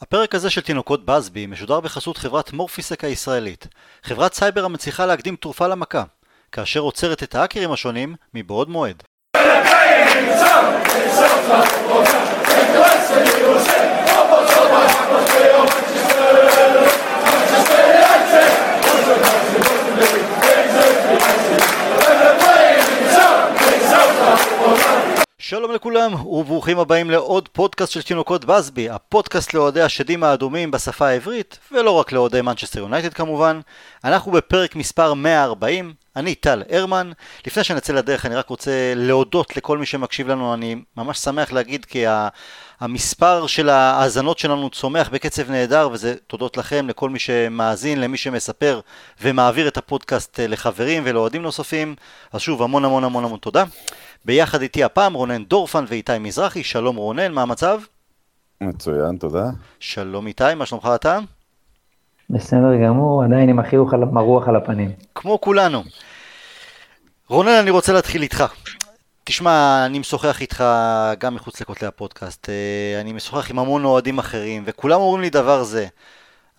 הפרק הזה של תינוקות באזבי משודר בחסות חברת מורפיסק הישראלית, חברת סייבר המצליחה להקדים תרופה למכה, כאשר עוצרת את ההאקרים השונים מבעוד מועד. שלום לכולם וברוכים הבאים לעוד פודקאסט של תינוקות באזבי, הפודקאסט לאוהדי השדים האדומים בשפה העברית, ולא רק לאוהדי מנצ'סטר יונייטד כמובן. אנחנו בפרק מספר 140, אני טל הרמן. לפני שנצא לדרך אני רק רוצה להודות לכל מי שמקשיב לנו, אני ממש שמח להגיד כי המספר של ההאזנות שלנו צומח בקצב נהדר, וזה תודות לכם, לכל מי שמאזין, למי שמספר ומעביר את הפודקאסט לחברים ולאוהדים נוספים. אז שוב המון המון המון המון תודה. ביחד איתי הפעם רונן דורפן ואיתי מזרחי. שלום רונן, מה המצב? מצוין, תודה. שלום איתי, מה שלומך אתה? בסדר גמור, עדיין עם החיוך מרוח על הפנים. כמו כולנו. רונן, אני רוצה להתחיל איתך. תשמע, אני משוחח איתך גם מחוץ לכותלי הפודקאסט, אני משוחח עם המון אוהדים אחרים, וכולם אומרים לי דבר זה.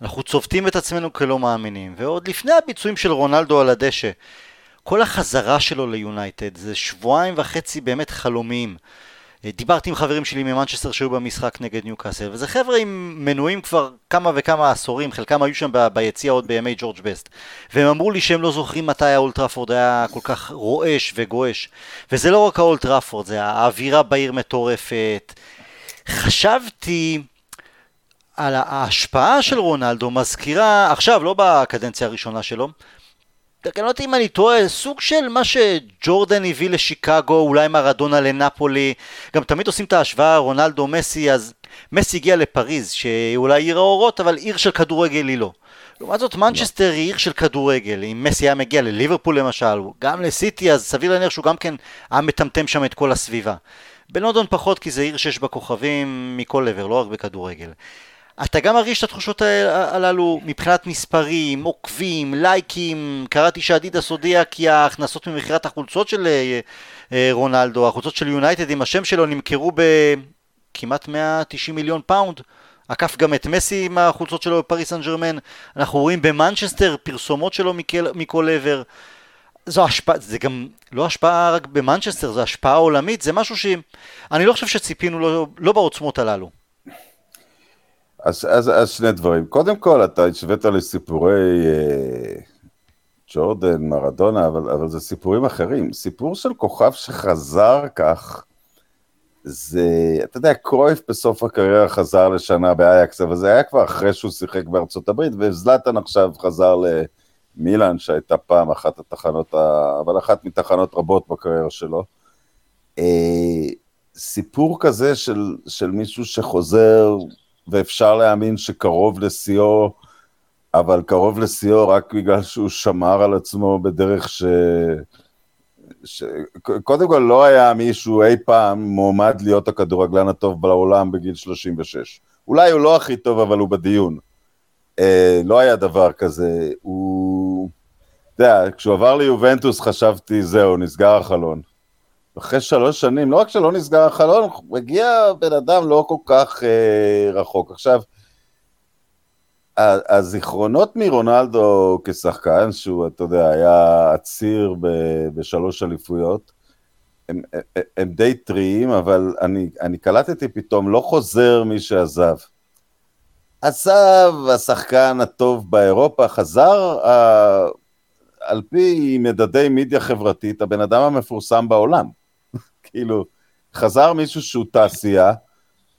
אנחנו צובטים את עצמנו כלא מאמינים, ועוד לפני הביצועים של רונאלדו על הדשא, כל החזרה שלו ליונייטד זה 7.5 באמת חלומיים. דיברתי עם חברים שלי ממנצ'סטר שהיו במשחק נגד ניוקאסל, וזה חבר'ה עם מנויים כבר כמה וכמה עשורים, חלקם היו שם ביציאה עוד בימי ג'ורג' בסט, והם אמרו לי שהם לא זוכרים מתי האולד טראפורד היה כל כך רועש וגועש. וזה לא רק האולד טראפורד, זה האווירה בעיר מטורפת. חשבתי על ההשפעה של רונאלדו, מזכירה עכשיו, לא בקדנציה הראשונה שלו, אני לא יודעת אם אני טועה, סוג של מה שג'ורדן הביא לשיקגו, אולי מראדונה לנפולי. גם תמיד עושים את ההשוואה, רונאלדו מסי, אז מסי הגיע לפריז, שאולי עיר האורות, אבל עיר של כדורגל היא לא. לעומת זאת, מנצ'סטר היא עיר של כדורגל. אם מסי היה מגיע לליברפול למשל, גם לסיטי, אז סביר להניח שהוא גם כן היה מטמטם שם את כל הסביבה. בלונדון פחות, כי זה עיר שיש בה כוכבים מכל עבר, לא רק בכדורגל. אתה גם מרגיש את התחושות הללו מבחינת מספרים, עוקבים, לייקים? קראתי שאדידס הודיע כי ההכנסות ממכירת החולצות של רונאלדו, החולצות של יונייטד עם השם שלו, נמכרו בכמעט 190 מיליון פאונד. עקף גם את מסי עם החולצות שלו בפריס סן ז'רמן. אנחנו רואים במנצ'סטר פרסומות שלו מכל עבר. זו השפעה, זה גם לא השפעה רק במנצ'סטר, זו השפעה עולמית. זה משהו שאני לא חושב שציפינו לו, לא בעוצמות הללו. אז שני דברים. קודם כל, אתה השווית לסיפורי ג'ורדן, מראדונה, אבל זה סיפורים אחרים. סיפור של כוכב שחזר כך, זה, אתה יודע, קרויף בסוף הקריירה חזר לשנה באייקס, אבל זה היה כבר אחרי שהוא שיחק בארצות הברית, וזלטן עכשיו חזר למילאן, שהייתה פעם אחת התחנות, אבל אחת מתחנות רבות בקריירה שלו. סיפור כזה של מישהו שחוזר, ואפשר להאמין שקרוב לסיור, אבל קרוב לסיור רק בגלל שהוא שמר על עצמו בדרך קודם כל לא היה מישהו אי פעם מועמד להיות הכדורגלן הטוב בעולם בגיל 36. אולי הוא לא הכי טוב, אבל הוא בדיון. לא היה דבר כזה. אתה יודע, כשהוא עבר ליובנטוס חשבתי, זהו, נסגר החלון. אחרי 3 שנים, לא רק שלא נסגר החלון, מגיע בן אדם לא כל כך רחוק. עכשיו, הזיכרונות מרונאלדו כשחקן, שהוא, אתה יודע, היה עציר ב3 אליפויות, הם די טריים, אבל אני קלטתי פתאום, לא חוזר מי שעזב. עזב השחקן הטוב באירופה, חזר על פי מדדי מדיה חברתית, הבן אדם המפורסם בעולם. כאילו, חזר מישהו שהוא תעשייה,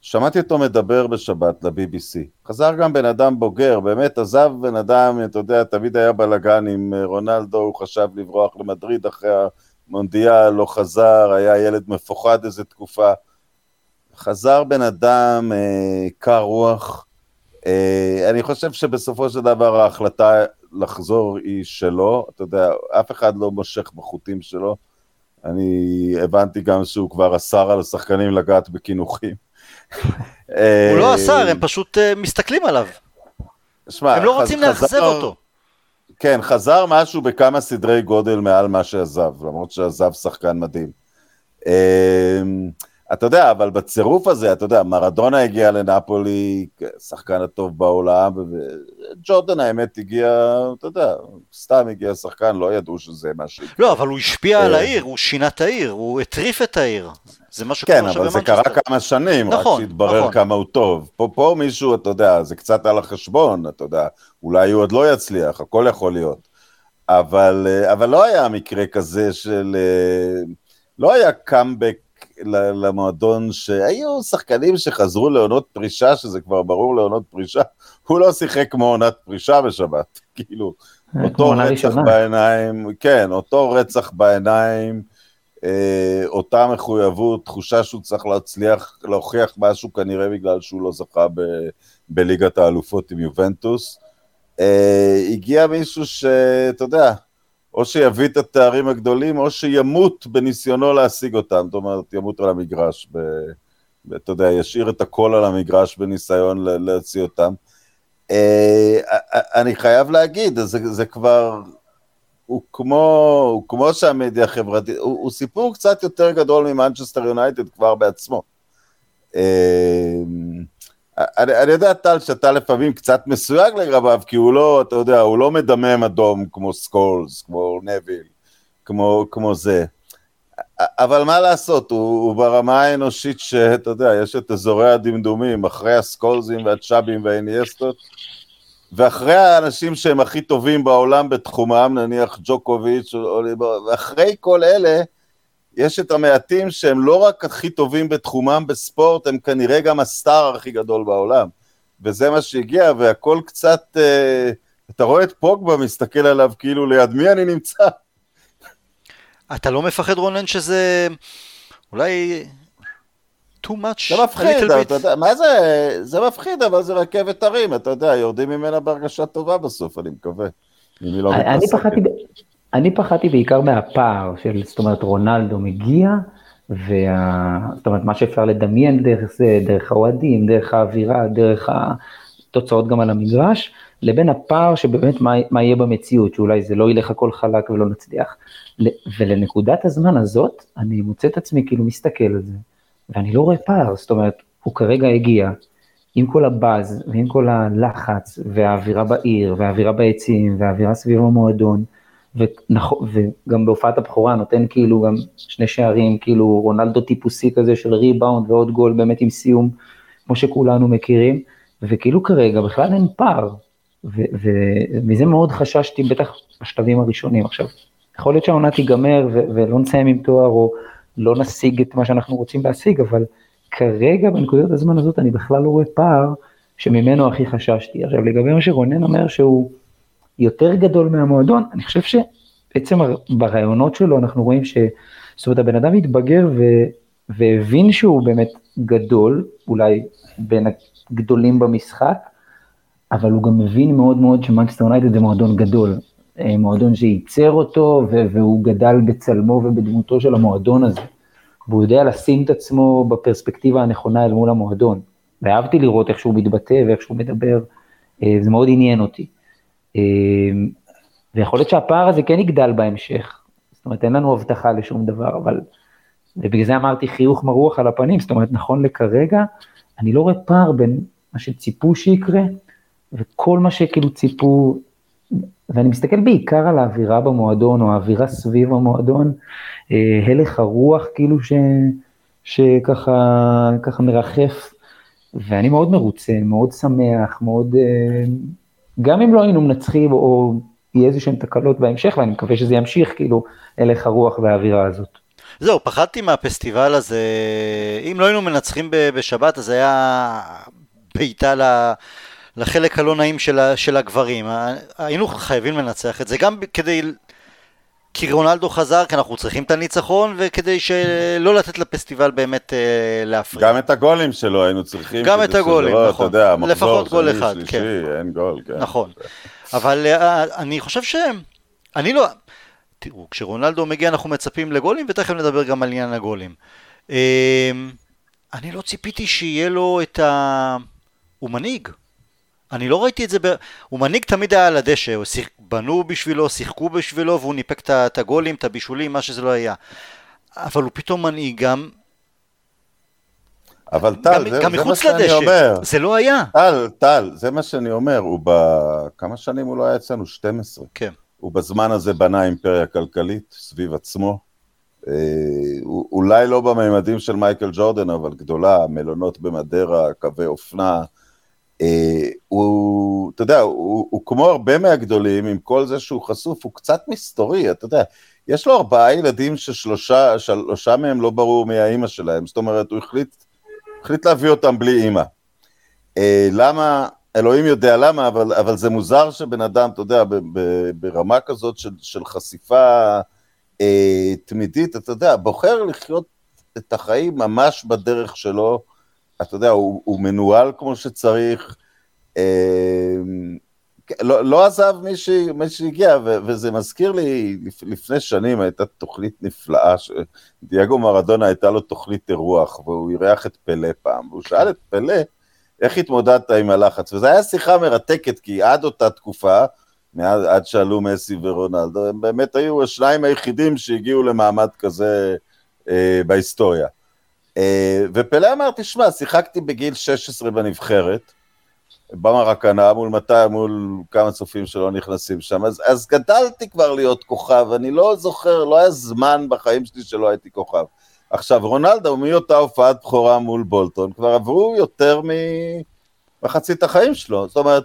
שמעתי אותו מדבר בשבת ל-BBC, חזר גם בן אדם בוגר, באמת עזב בן אדם, אתה יודע, תמיד היה בלגן עם רונאלדו, הוא חשב לברוח למדריד אחרי המונדיאל, לא חזר, היה ילד מפוחד איזו תקופה, חזר בן אדם קר רוח, אני חושב שבסופו של דבר ההחלטה לחזור היא שלו, אתה יודע, אף אחד לא מושך בחוטים שלו, אני הבנתי גם שהוא כבר אסר על השחקנים לגעת בכינוכים. הוא לא אסר, הם פשוט מסתכלים עליו. הם לא רוצים להחזר אותו. כן, חזר משהו בכמה סדרי גודל מעל מה שעזב, למרות שעזב שחקן מדהים. אתה יודע, אבל בצירוף הזה, אתה יודע, מרדונה הגיע לנאפולי, שחקן הטוב בעולם, וג'ורדן האמת הגיע, אתה יודע, סתם הגיע שחקן, לא ידעו שזה משהו. לא, אבל הוא השפיע על העיר, הוא שינה את העיר, הוא הטריף את העיר. זה משהו כן, אבל זה קרה כמה שנים, נכון, רק שהתברר נכון. כמה הוא טוב. פה מישהו, אתה יודע, זה קצת על החשבון, אתה יודע, אולי הוא עוד לא יצליח, הכל יכול להיות. אבל לא היה מקרה כזה של, לא היה קאמבק, למועדון שהיו שחקנים שחזרו לעונות פרישה, שזה כבר ברור לעונות פרישה, הוא לא שיחק כמו עונת פרישה בשבת, כאילו, אותו רצח בעיניים, כן, אותו רצח בעיניים, אותה מחויבות, תחושה שהוא צריך להצליח, להוכיח משהו כנראה בגלל שהוא לא זכה בליגת האלופות עם יובנטוס, הגיע מישהו שאתה יודע, או שיביא את התארים הגדולים, או שימות בניסיונו להשיג אותם, זאת אומרת, ימות על המגרש, אתה יודע, ישאיר את הכל על המגרש בניסיון להוציא אותם. אני חייב להגיד, זה כבר, הוא כמו שהמדיה החברתית, הוא סיפור קצת יותר גדול ממנצ'סטר יונייטד כבר בעצמו. אני יודע, טל, שאתה לפעמים קצת מסויג לגביו, כי הוא לא, אתה יודע, הוא לא מדמם אדום כמו סקולס, כמו נביל, כמו זה. אבל מה לעשות, הוא ברמה האנושית שאתה יודע, יש את אזורי הדמדומים, אחרי הסקולסים והצ'אבים והאינייסטות, ואחרי האנשים שהם הכי טובים בעולם בתחומם, נניח ג'וקוביץ', ואחרי כל אלה, יש את המעטים שהם לא רק הכי טובים בתחומם בספורט, הם כנראה גם הסטאר הכי גדול בעולם. וזה מה שהגיע, והכל קצת, אתה רואה את פוגבה מסתכל עליו כאילו ליד מי אני נמצא. אתה לא מפחד רונן שזה אולי too much? זה מפחיד, אתה יודע, מה זה? זה מפחיד, אבל זה רכבת הרים, אתה יודע, יורדים ממנה בהרגשה טובה בסוף, אני מקווה. אני פחדתי בעיקר מהפער של, זאת אומרת, רונאלדו מגיע, זאת אומרת, מה שאפשר לדמיין דרך זה, דרך האוהדים, דרך האווירה, דרך התוצאות גם על המגרש, לבין הפער שבאמת מה יהיה במציאות, שאולי זה לא ילך הכל חלק ולא נצליח. ולנקודת הזמן הזאת, אני מוצא את עצמי כאילו מסתכל על זה, ואני לא רואה פער, זאת אומרת, הוא כרגע הגיע, עם כל הבאז, ועם כל הלחץ, והאווירה בעיר, והאווירה בעצים, והאווירה סביב המועדון, וגם בהופעת הבחורה נותן כאילו גם שני שערים, כאילו רונאלדו טיפוסי כזה של ריבאונד ועוד גול באמת עם סיום, כמו שכולנו מכירים, וכאילו כרגע בכלל אין פער, ומזה מאוד חששתי בטח בשלבים הראשונים. עכשיו, יכול להיות שהעונה תיגמר ולא נסיים עם תואר, או לא נשיג את מה שאנחנו רוצים להשיג, אבל כרגע בנקודת הזמן הזאת אני בכלל לא רואה פער שממנו הכי חששתי. עכשיו, לגבי מה שרונן אומר שהוא יותר גדול מהמועדון, אני חושב שבעצם ברעיונות שלו אנחנו רואים זאת אומרת, הבן אדם התבגר והבין שהוא באמת גדול, אולי בין הגדולים במשחק, אבל הוא גם מבין מאוד מאוד שמנצ'סטר יונייטד זה מועדון גדול, מועדון שייצר אותו, והוא גדל בצלמו ובדמותו של המועדון הזה, והוא יודע לשים את עצמו בפרספקטיבה הנכונה אל מול המועדון, ואהבתי לראות איך שהוא מתבטא ואיך שהוא מדבר, זה מאוד עניין אותי. ויכול להיות שהפער הזה כן יגדל בהמשך, זאת אומרת אין לנו הבטחה לשום דבר, אבל בגלל זה אמרתי חיוך מרוח על הפנים, זאת אומרת נכון לכרגע, אני לא רואה פער בין מה שציפו שיקרה, וכל מה שכאילו ציפו, ואני מסתכל בעיקר על האווירה במועדון, או האווירה סביב המועדון, הלך הרוח כאילו שככה מרחף, ואני מאוד מרוצה, מאוד שמח, מאוד... גם אם לא היינו מנצחים, או יהיה איזושהי תקלות בהמשך, ואני מקווה שזה ימשיך, כאילו, הלך הרוח והאווירה הזאת. זהו, פחדתי מהפסטיבל הזה, אם לא היינו מנצחים בשבת, אז היה בעיטה לחלק הלא נעים של הגברים, היינו חייבים לנצח את זה, גם כדי, כי רונאלדו חזר, כי אנחנו צריכים את הניצחון, וכדי שלא לתת לפסטיבל באמת להפריע. גם את הגולים שלו היינו צריכים. גם את הגולים, נכון. אתה יודע, לפחות גול אחד, שלישי, כן. אין גול, כן. נכון. אבל אני חושב אני לא... תראו, כשרונאלדו מגיע אנחנו מצפים לגולים, ותכף נדבר גם על עניין הגולים. אני לא ציפיתי שיהיה לו הוא מנהיג. אני לא ראיתי את זה, הוא מנהיג תמיד היה על הדשא, בנו בשבילו, שיחקו בשבילו, והוא ניפק את הגולים, את הבישולים, מה שזה לא היה. אבל הוא פתאום מנהיג גם אבל טל, זה מה שאני אומר. זה לא היה. טל, זה מה שאני אומר. כמה שנים הוא לא היה אצלנו? 12. כן. הוא בזמן הזה בנה אימפריה כלכלית סביב עצמו. אולי לא בממדים של מייקל ג'ורדן, אבל גדולה, מלונות במדרה, קווי אופנה. הוא, אתה יודע, הוא כמו הרבה מהגדולים, עם כל זה שהוא חשוף, הוא קצת מסתורי, אתה יודע. יש לו 4 ילדים ששלושה מהם לא ברור מהאימא שלהם, זאת אומרת, הוא החליט להביא אותם בלי אימא. למה, אלוהים יודע למה, אבל זה מוזר שבן אדם, אתה יודע, ברמה כזאת של חשיפה תמידית, אתה יודע, בוחר לחיות את החיים ממש בדרך שלו, אתה יודע, הוא מנוהל כמו שצריך, לא עזב מי שהגיע, וזה מזכיר לי, לפני שנים הייתה תוכנית נפלאה, דיאגו מרדונה הייתה לו תוכנית אירוח, והוא אירח את פלא פעם, והוא שאל את פלא, איך התמודדת עם הלחץ, וזו הייתה שיחה מרתקת, כי עד אותה תקופה, עד שעלו מסי ורונאלדו, הם באמת היו השניים היחידים שהגיעו למעמד כזה בהיסטוריה. ופלא אמר, תשמע, שיחקתי בגיל 16 בנבחרת, במרקנה, מול כמה צופים שלא נכנסים שם, אז גדלתי כבר להיות כוכב, אני לא זוכר, לא היה זמן בחיים שלי שלא הייתי כוכב. עכשיו, רונאלדו, מאותה הופעת בחורה מול בולטון, כבר עברו יותר ממחצית החיים שלו, זאת אומרת,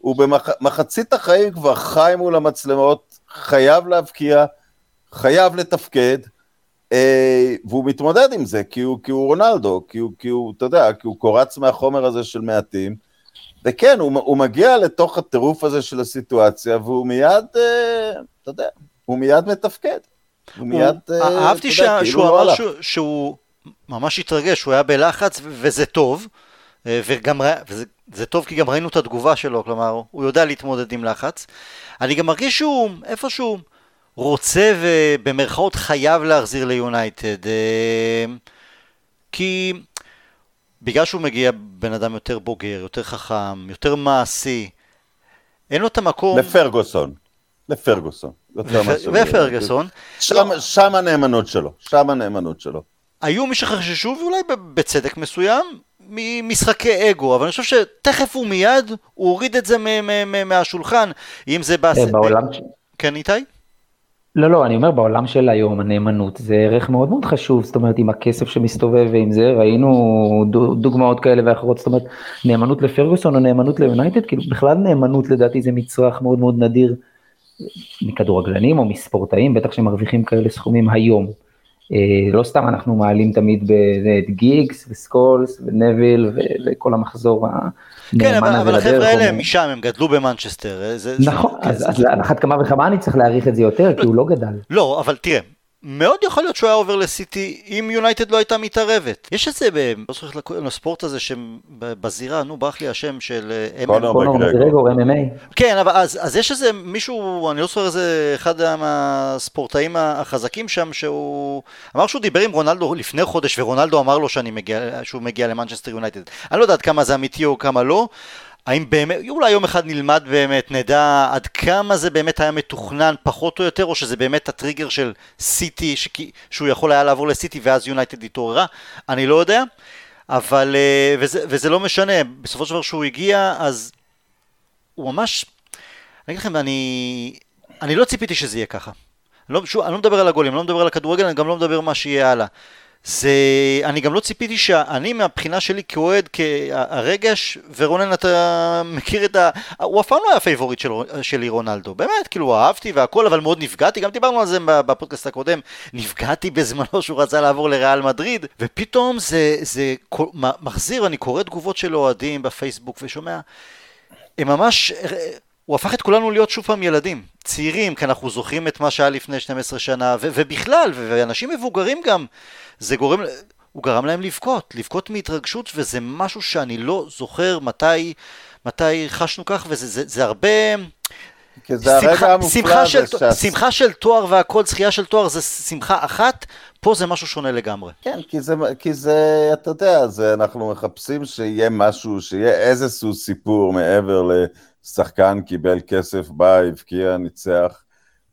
הוא במחצית החיים כבר חי מול המצלמות, חייב להבקיע, חייב לתפקד, והוא מתמודד עם זה, כי הוא רונאלדו, כי הוא, אתה יודע, כי הוא קורץ מהחומר הזה של מעטים, וכן, הוא מגיע לתוך הטירוף הזה של הסיטואציה, והוא מיד, אתה יודע, הוא מיד מתפקד. הוא מיד, אהבתי שהוא אמר שהוא ממש התרגש, הוא היה בלחץ, וזה טוב, וזה טוב כי גם ראינו את התגובה שלו, כלומר, הוא יודע להתמודד עם לחץ. אני גם מרגיש שהוא איפשהו רוצה ובמרכאות חייב להחזיר ליונייטד, כי בגלל שהוא מגיע בן אדם יותר בוגר, יותר חכם, יותר מעשי, אין לו את המקום... לפרגוסון. לפרגוסון. שם הנאמנות שלו, היו מי שחששו, ואולי בצדק מסוים, ממשחקי אגו, אבל אני חושב שתכף ומיד הוא הוריד את זה מהשולחן, אם זה... כן, איתי? לא, אני אומר, בעולם של היום, הנאמנות, זה ערך מאוד מאוד חשוב, זאת אומרת, עם הכסף שמסתובב ועם זה, ראינו דוגמאות כאלה ואחרות, זאת אומרת, נאמנות לפרגוסון או נאמנות ליונייטד, כאילו בכלל נאמנות, לדעתי, זה מצרך מאוד מאוד נדיר, מכדורגלנים או מספורטאים, בטח שמרוויחים כאלה סכומים היום. לא סתם אנחנו מעלים תמיד את גיגס וסקולס ונביל וכל המחזור הנאמן הזה לדרך. כן, אבל החבר'ה האלה משם הם גדלו במנצ'סטר. נכון, אז אחת כמה וכמה אני צריך להעריך את זה יותר, כי הוא לא גדל. לא, אבל תראה, מאוד יכול להיות שהוא היה עובר לסיטי אם יונייטד לא הייתה מתערבת. יש את זה, לא צריך לספורט הזה שבזירה, ברח לי השם של... קונור מגרגור, MMA. כן, אבל אז יש איזה מישהו, אני לא זוכר איזה אחד מהספורטאים החזקים שם, שהוא אמר שהוא דיבר עם רונאלדו לפני חודש, ורונאלדו אמר לו שהוא מגיע למנצ'סטר יונייטד. אני לא יודעת כמה זה אמיתי או כמה לא, האם באמת, אולי יום אחד נלמד באמת, נדע עד כמה זה באמת היה מתוכנן, פחות או יותר, או שזה באמת הטריגר של סיטי, שהוא יכול היה לעבור לסיטי, ואז יונייטד התעוררה, אני לא יודע, אבל, וזה לא משנה, בסופו של דבר שהוא הגיע, אז הוא ממש, אני אגיד לכם, אני לא ציפיתי שזה יהיה ככה, אני לא מדבר על הגולים, אני לא מדבר על הכדורגל, אני גם לא מדבר מה שיהיה הלאה, אני גם לא ציפיתי שאני מהבחינה שלי כאוהד, כרגש, ורונן אתה מכיר את הוא אף פעם לא היה הפייבורית שלי רונאלדו, באמת, כאילו אהבתי והכל, אבל מאוד נפגעתי, גם דיברנו על זה בפודקאסט הקודם, נפגעתי בזמנו שהוא רצה לעבור לריאל מדריד, ופתאום זה מחזיר, אני קורא תגובות של אוהדים בפייסבוק ושומע, הם ממש... הוא הפך את כולנו להיות שוב פעם ילדים, צעירים, כי אנחנו זוכרים את מה שהיה לפני 12 שנה, ובכלל, ואנשים מבוגרים גם, הוא גרם להם לבכות מהתרגשות, וזה משהו שאני לא זוכר מתי חשנו כך, וזה הרבה... שמחה של תואר והכל, זכייה של תואר, זה שמחה אחת, פה זה משהו שונה לגמרי. כן, כי זה, אתה יודע, אנחנו מחפשים שיהיה משהו, שיהיה איזשהו סיפור מעבר ל... שחקן קיבל כסף, בא, הבקיע, ניצח.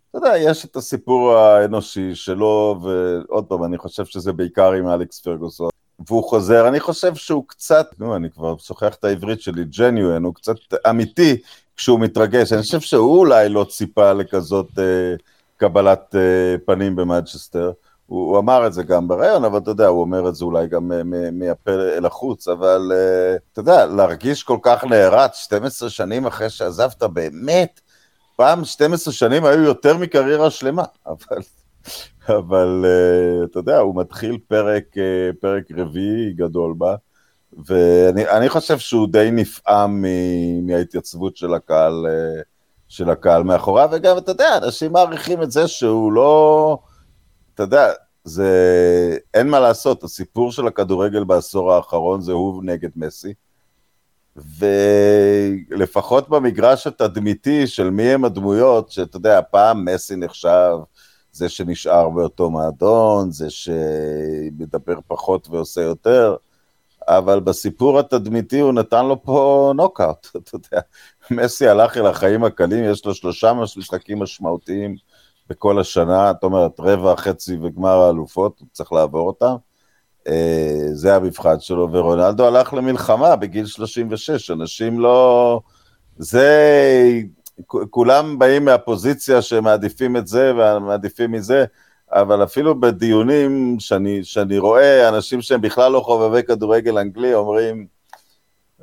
אתה יודע, יש את הסיפור האנושי שלו, ועוד פעם, אני חושב שזה בעיקר עם אלכס פרגוסון. והוא חוזר, אני חושב שהוא קצת, אני כבר שוכח את העברית שלי, genuine, הוא קצת אמיתי כשהוא מתרגש, אני חושב שהוא אולי לא ציפה לכזאת קבלת פנים במנצ'סטר, הוא אמר את זה גם ברעיון, אבל אתה יודע, הוא אומר את זה אולי גם מהפה אל החוץ, אבל אתה יודע, להרגיש כל כך נערץ, 12 שנים אחרי שעזבת, באמת, פעם 12 שנים היו יותר מקריירה שלמה, אבל אתה יודע, הוא מתחיל פרק רביעי גדול בה, ואני חושב שהוא די נפעם מההתייצבות של הקהל מאחורה, וגם אתה יודע, אנשים מעריכים את זה שהוא לא, אתה יודע, זה אין מה לעשות, הסיפור של הכדורגל בעשור האחרון זה הוא נגד מסי, ולפחות במגרש התדמיתי של מי הם הדמויות, שאתה יודע, פעם מסי נחשב, זה שנשאר באותו מועדון, זה שמדבר פחות ועושה יותר, אבל בסיפור התדמיתי הוא נתן לו פה נוקאוט, אתה יודע, מסי הלך אל החיים הקלים, יש לו 3 משחקים משמעותיים בכל השנה, זאת אומרת, רבע, חצי וגמר האלופות, הוא צריך לעבור אותם, זה המבחן שלו, ורונאלדו הלך למלחמה בגיל 36, אנשים לא, זה, כולם באים מהפוזיציה שמעדיפים את זה ומעדיפים מזה, אבל אפילו בדיונים שאני רואה, אנשים שהם בכלל לא חובבי כדורגל אנגלי, אומרים,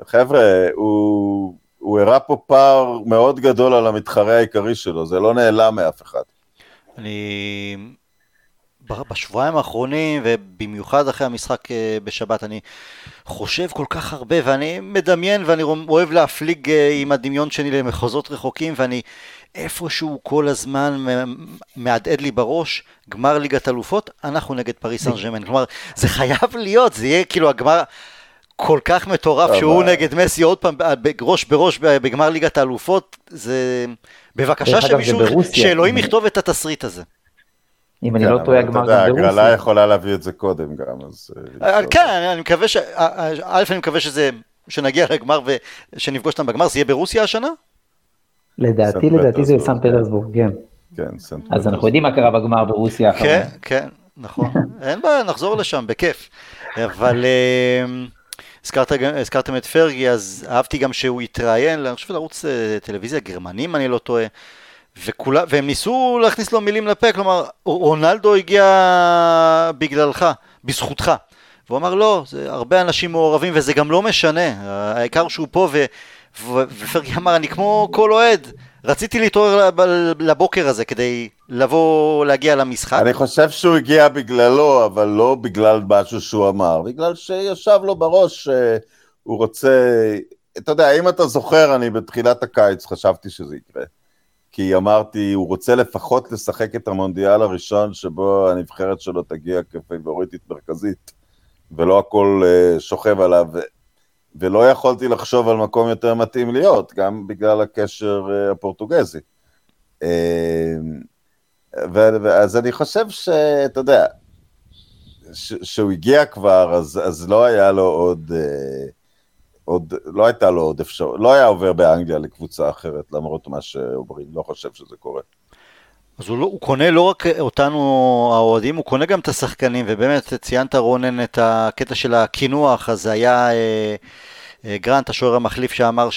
חבר'ה, הוא הראה פה פער מאוד גדול על המתחרה העיקרי שלו, זה לא נעלם מאף אחד. אני בשבועיים האחרונים, ובמיוחד אחרי המשחק בשבת, אני חושב כל כך הרבה, ואני מדמיין, ואני אוהב להפליג עם הדמיון שלי למחוזות רחוקים, ואני איפשהו כל הזמן מעדעד לי בראש, גמר ליגת אלופות, אנחנו נגד פריס סן ז'רמן, כלומר, זה חייב להיות, זה יהיה כאילו הגמר כל כך מטורף, שהוא נגד מסי עוד פעם, ראש בראש בגמר ליגת אלופות, זה בבקשה שמישהו, שאלוהים יכתוב את התסריט הזה. אם אני לא טועה, הגמר גם ברוסיה. הגרלה יכולה להביא את זה קודם גם, אז כן, אני מקווה ש... אני מקווה שנגיע לגמר ושנפגוש אותם בגמר, זה יהיה ברוסיה השנה? לדעתי זה בסן פטרסבורג, כן. אז אנחנו יודעים מה קרה בגמר ברוסיה. כן, כן, נכון. אין בעיה, נחזור לשם, בכיף. אבל הזכרתם את פרגי, אז אהבתי גם שהוא התראיין, אני חושב לערוץ טלוויזיה גרמנים, אני לא טועה. והם ניסו להכניס לו מילים לפה, כלומר, רונאלדו הגיע בגללך, בזכותך. והוא אמר, לא, זה הרבה אנשים מעורבים, וזה גם לא משנה. העיקר שהוא פה, ופרגי אמר, אני כמו כל אוהד. רציתי להתעורר לבוקר הזה, כדי לבוא, להגיע למשחק. אני חושב שהוא הגיע בגללו, אבל לא בגלל משהו שהוא אמר. בגלל שישב לו בראש, הוא רוצה... אתה יודע, אם אתה זוכר, אני בתחילת הקיץ חשבתי שזה יקרה. כי אמרתי, הוא רוצה לפחות לשחק את המונדיאל הראשון, שבו הנבחרת שלו תגיע כפייבוריטית מרכזית, ולא הכל שוכב עליו, ולא יכולתי לחשוב על מקום יותר מתאים להיות, גם בגלל הקשר הפורטוגזי. אז אני חושב שאתה יודע, שהוא הגיע כבר, אז לא היה לו עוד לא הייתה לו עוד אפשרות, לא היה עובר באנגליה לקבוצה אחרת, למרות מה שאומרים, לא חושב שזה קורה. אז הוא קונה לא רק אותנו האוהדים, הוא קונה גם את השחקנים, ובאמת ציינת רונן את הקטע של הכינוח, אז היה גרנט, השוער המחליף, שאמר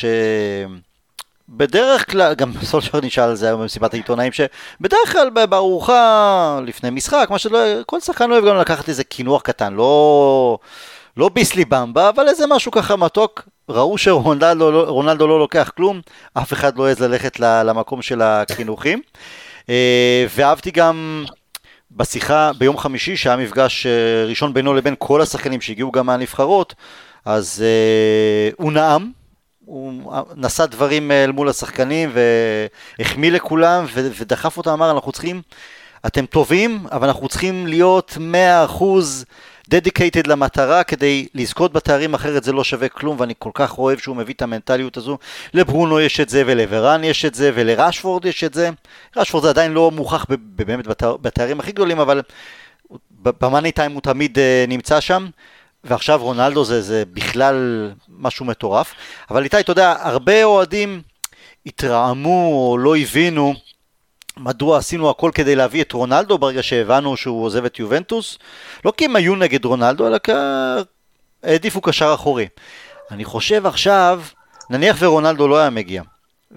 שבדרך כלל, גם סולשאר נשאל על זה היום במסיבת העיתונאים, שבדרך כלל בארוחה לפני משחק, מה שלא, כל שחקן אוהב גם לקחת איזה כינוח קטן, לא ביסלי במבה, אבל איזה משהו ככה מתוק, ראו שרונאלדו לא לוקח כלום, אף אחד לא עז ללכת למקום של הכינוחים, ואהבתי גם בשיחה ביום חמישי, שהיה מפגש ראשון בינו לבין כל השחקנים שהגיעו גם מהנבחרות, אז הוא נעם, הוא נשא דברים אל מול השחקנים, והחמיא לכולם, ודחף אותם, אמר, אנחנו צריכים, אתם טובים, אבל אנחנו צריכים להיות 100% dedicated למטרה כדי לזכות בתארים, אחרת זה לא שווה כלום, ואני כל כך אוהב שהוא מביא את המנטליות הזו, לברונו יש את זה, ולוורן יש את זה, ולרשפורד יש את זה, רשפורד זה עדיין לא מוכח באמת בתארים הכי גדולים, אבל במאני טיים הוא תמיד נמצא שם, ועכשיו רונאלדו זה בכלל משהו מטורף, אבל איתי, אתה יודע, הרבה אוהדים התרעמו או לא הבינו מדוע עשינו הכל כדי להביא את רונאלדו ברגע שהבנו שהוא עוזב את יובנטוס? לא כי הם היו נגד רונאלדו, אלא העדיפו קשר אחורי. אני חושב עכשיו, נניח ורונאלדו לא היה מגיע,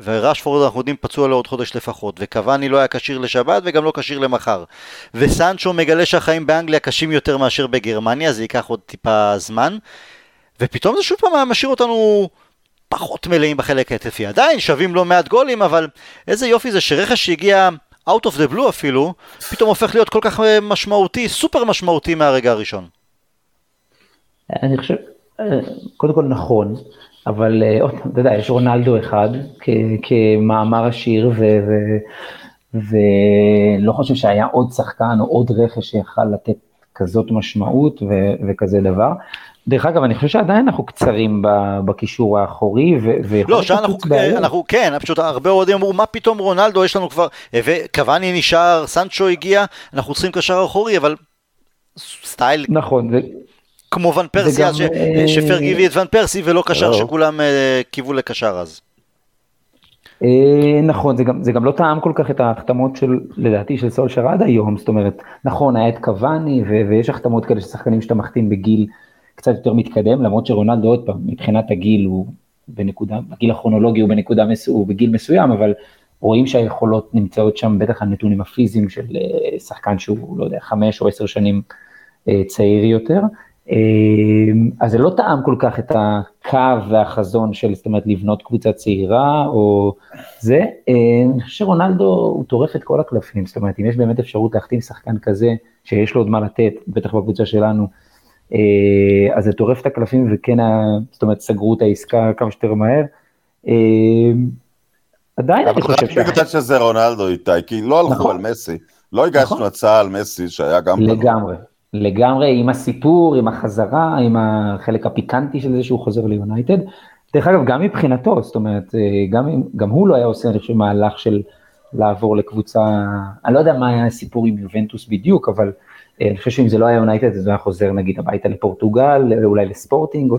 ורשפורד אנחנו יודעים פצוע לעוד חודש לפחות, וקוואני לא היה כשיר לשבת וגם לא כשיר למחר, וסנצ'ו מגלה שהחיים באנגליה קשים יותר מאשר בגרמניה, זה ייקח עוד טיפה זמן, ופתאום זה שוב פעם משאיר אותנו פחות מלאים בחלק ההתקפי. עדיין שווים לא מעט גולים, אבל איזה יופי זה שרכש שהגיע out of the blue אפילו, פתאום הופך להיות כל כך משמעותי, סופר משמעותי מהרגע הראשון. אני חושב, קודם כל נכון, אבל אתה יודע, יש רונאלדו אחד כמאמר השיר, ולא חושב שהיה עוד שחקן או עוד רכש שיכל לתת כזאת משמעות וכזה דבר. דרך אגב, אני חושב שעדיין אנחנו קצרים בקישור האחורי, לא, שאנחנו, כן, פשוט הרבה אוהדים אמרו, מה פתאום רונאלדו, יש לנו כבר, קוואני נשאר, סנצ'ו הגיע, אנחנו צריכים קשר אחורי, אבל סטייל, נכון, כמו ון פרסי, שפרגי הביא את ון פרסי, ולא קשר שכולם קיוו לקשר אז. נכון, זה גם לא טעם כל כך את ההחתמות של, לדעתי, של סולשייר עד היום, זאת אומרת, נכון, היה את קוואני, ויש החתמות כאלה ששחקנים שאתה מחתים בגיל קצת יותר מתקדם, למרות שרונאלדו עוד פעם, מבחינת הגיל הוא בנקודה, הגיל הכרונולוגי הוא בנקודה, הוא בגיל מסוים, אבל רואים שהיכולות נמצאות שם, בטח הנתונים הפיזיים של שחקן שהוא, לא יודע, 5 או 10 שנים צעיר יותר, אז זה לא טעם כל כך את הקו והחזון של, זאת אומרת, לבנות קבוצה צעירה, או זה, אני חושב שרונאלדו הוא טורף את כל הקלפים, זאת אומרת, אם יש באמת אפשרות להחתים שחקן כזה, שיש לו עוד מה לתת, בטח בקבוצה שלנו, אז זה טורף את הקלפים, וכן, זאת אומרת, סגרו את העסקה כמה שיותר מהר, עדיין אני חושב ש... אבל בגלל שזה רונאלדו איתי, כי לא הלכו על מסי, לא הגשנו הצעה על מסי, שהיה גם... לגמרי, עם הסיפור, עם החזרה, עם החלק הפיקנטי של זה שהוא חוזר ליונייטד, דרך אגב, גם מבחינתו, זאת אומרת, גם הוא לא היה עושה, אני חושב, מהלך של לעבור לקבוצה, אני לא יודע מה היה הסיפור עם יובנטוס בדיוק, אבל אני חושב שאם זה לא היה יונייטד, זה היה חוזר, נגיד, הביתה לפורטוגל, אולי לספורטינג, או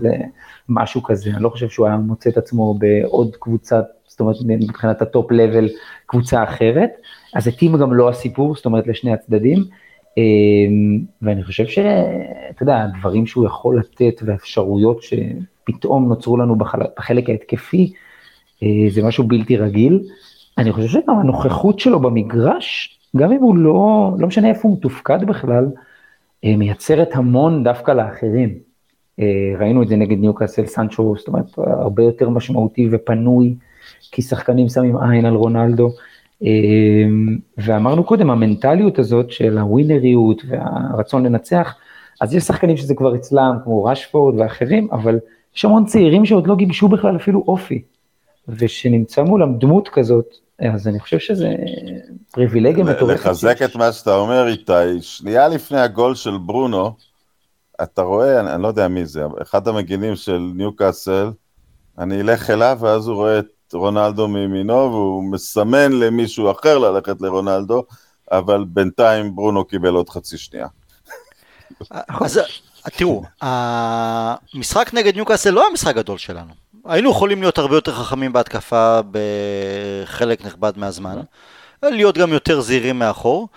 למשהו כזה, אני לא חושב שהוא היה מוצא את עצמו בעוד קבוצה, זאת אומרת, מבחינת הטופ לבל, קבוצה אחרת, אז התאים גם לא הסיפור, זאת אומרת, לשני הצדדים, ואני חושב שאתה יודע, הדברים שהוא יכול לתת והאפשרויות שפתאום נוצרו לנו בחלק ההתקפי, זה משהו בלתי רגיל. אני חושב שגם הנוכחות שלו במגרש, גם אם הוא לא משנה איפה הוא מתופקד בכלל, מייצרת המון דווקא לאחרים. ראינו את זה נגד ניוקאסל, סנצ'ו, זאת אומרת, הרבה יותר משמעותי ופנוי, כי שחקנים שמים עין על רונאלדו, ואמרנו קודם, המנטליות הזאת של הווינריות והרצון לנצח, אז יש שחקנים שזה כבר אצלם, כמו רשפורד ואחרים, אבל יש המון צעירים שעוד לא גיבשו בכלל אפילו אופי, ושנמצא מולם דמות כזאת, אז אני חושב שזה פריבילגיה מטורפת. לחזק את מה שאתה אומר איתי, שנייה לפני הגול של ברונו, אתה רואה, אני לא יודע מי זה, אחד המגינים של ניוקאסל, אני אלך אליו ואז הוא רואה את רונאלדו מימינו, והוא מסמן למישהו אחר ללכת לרונאלדו, אבל בינתיים ברונו קיבל עוד חצי שנייה. אז תראו, המשחק נגד ניוקאסל לא המשחק גדול שלנו. היינו יכולים להיות הרבה יותר חכמים בהתקפה בחלק נכבד מהזמן, להיות גם יותר זהירים מאחור,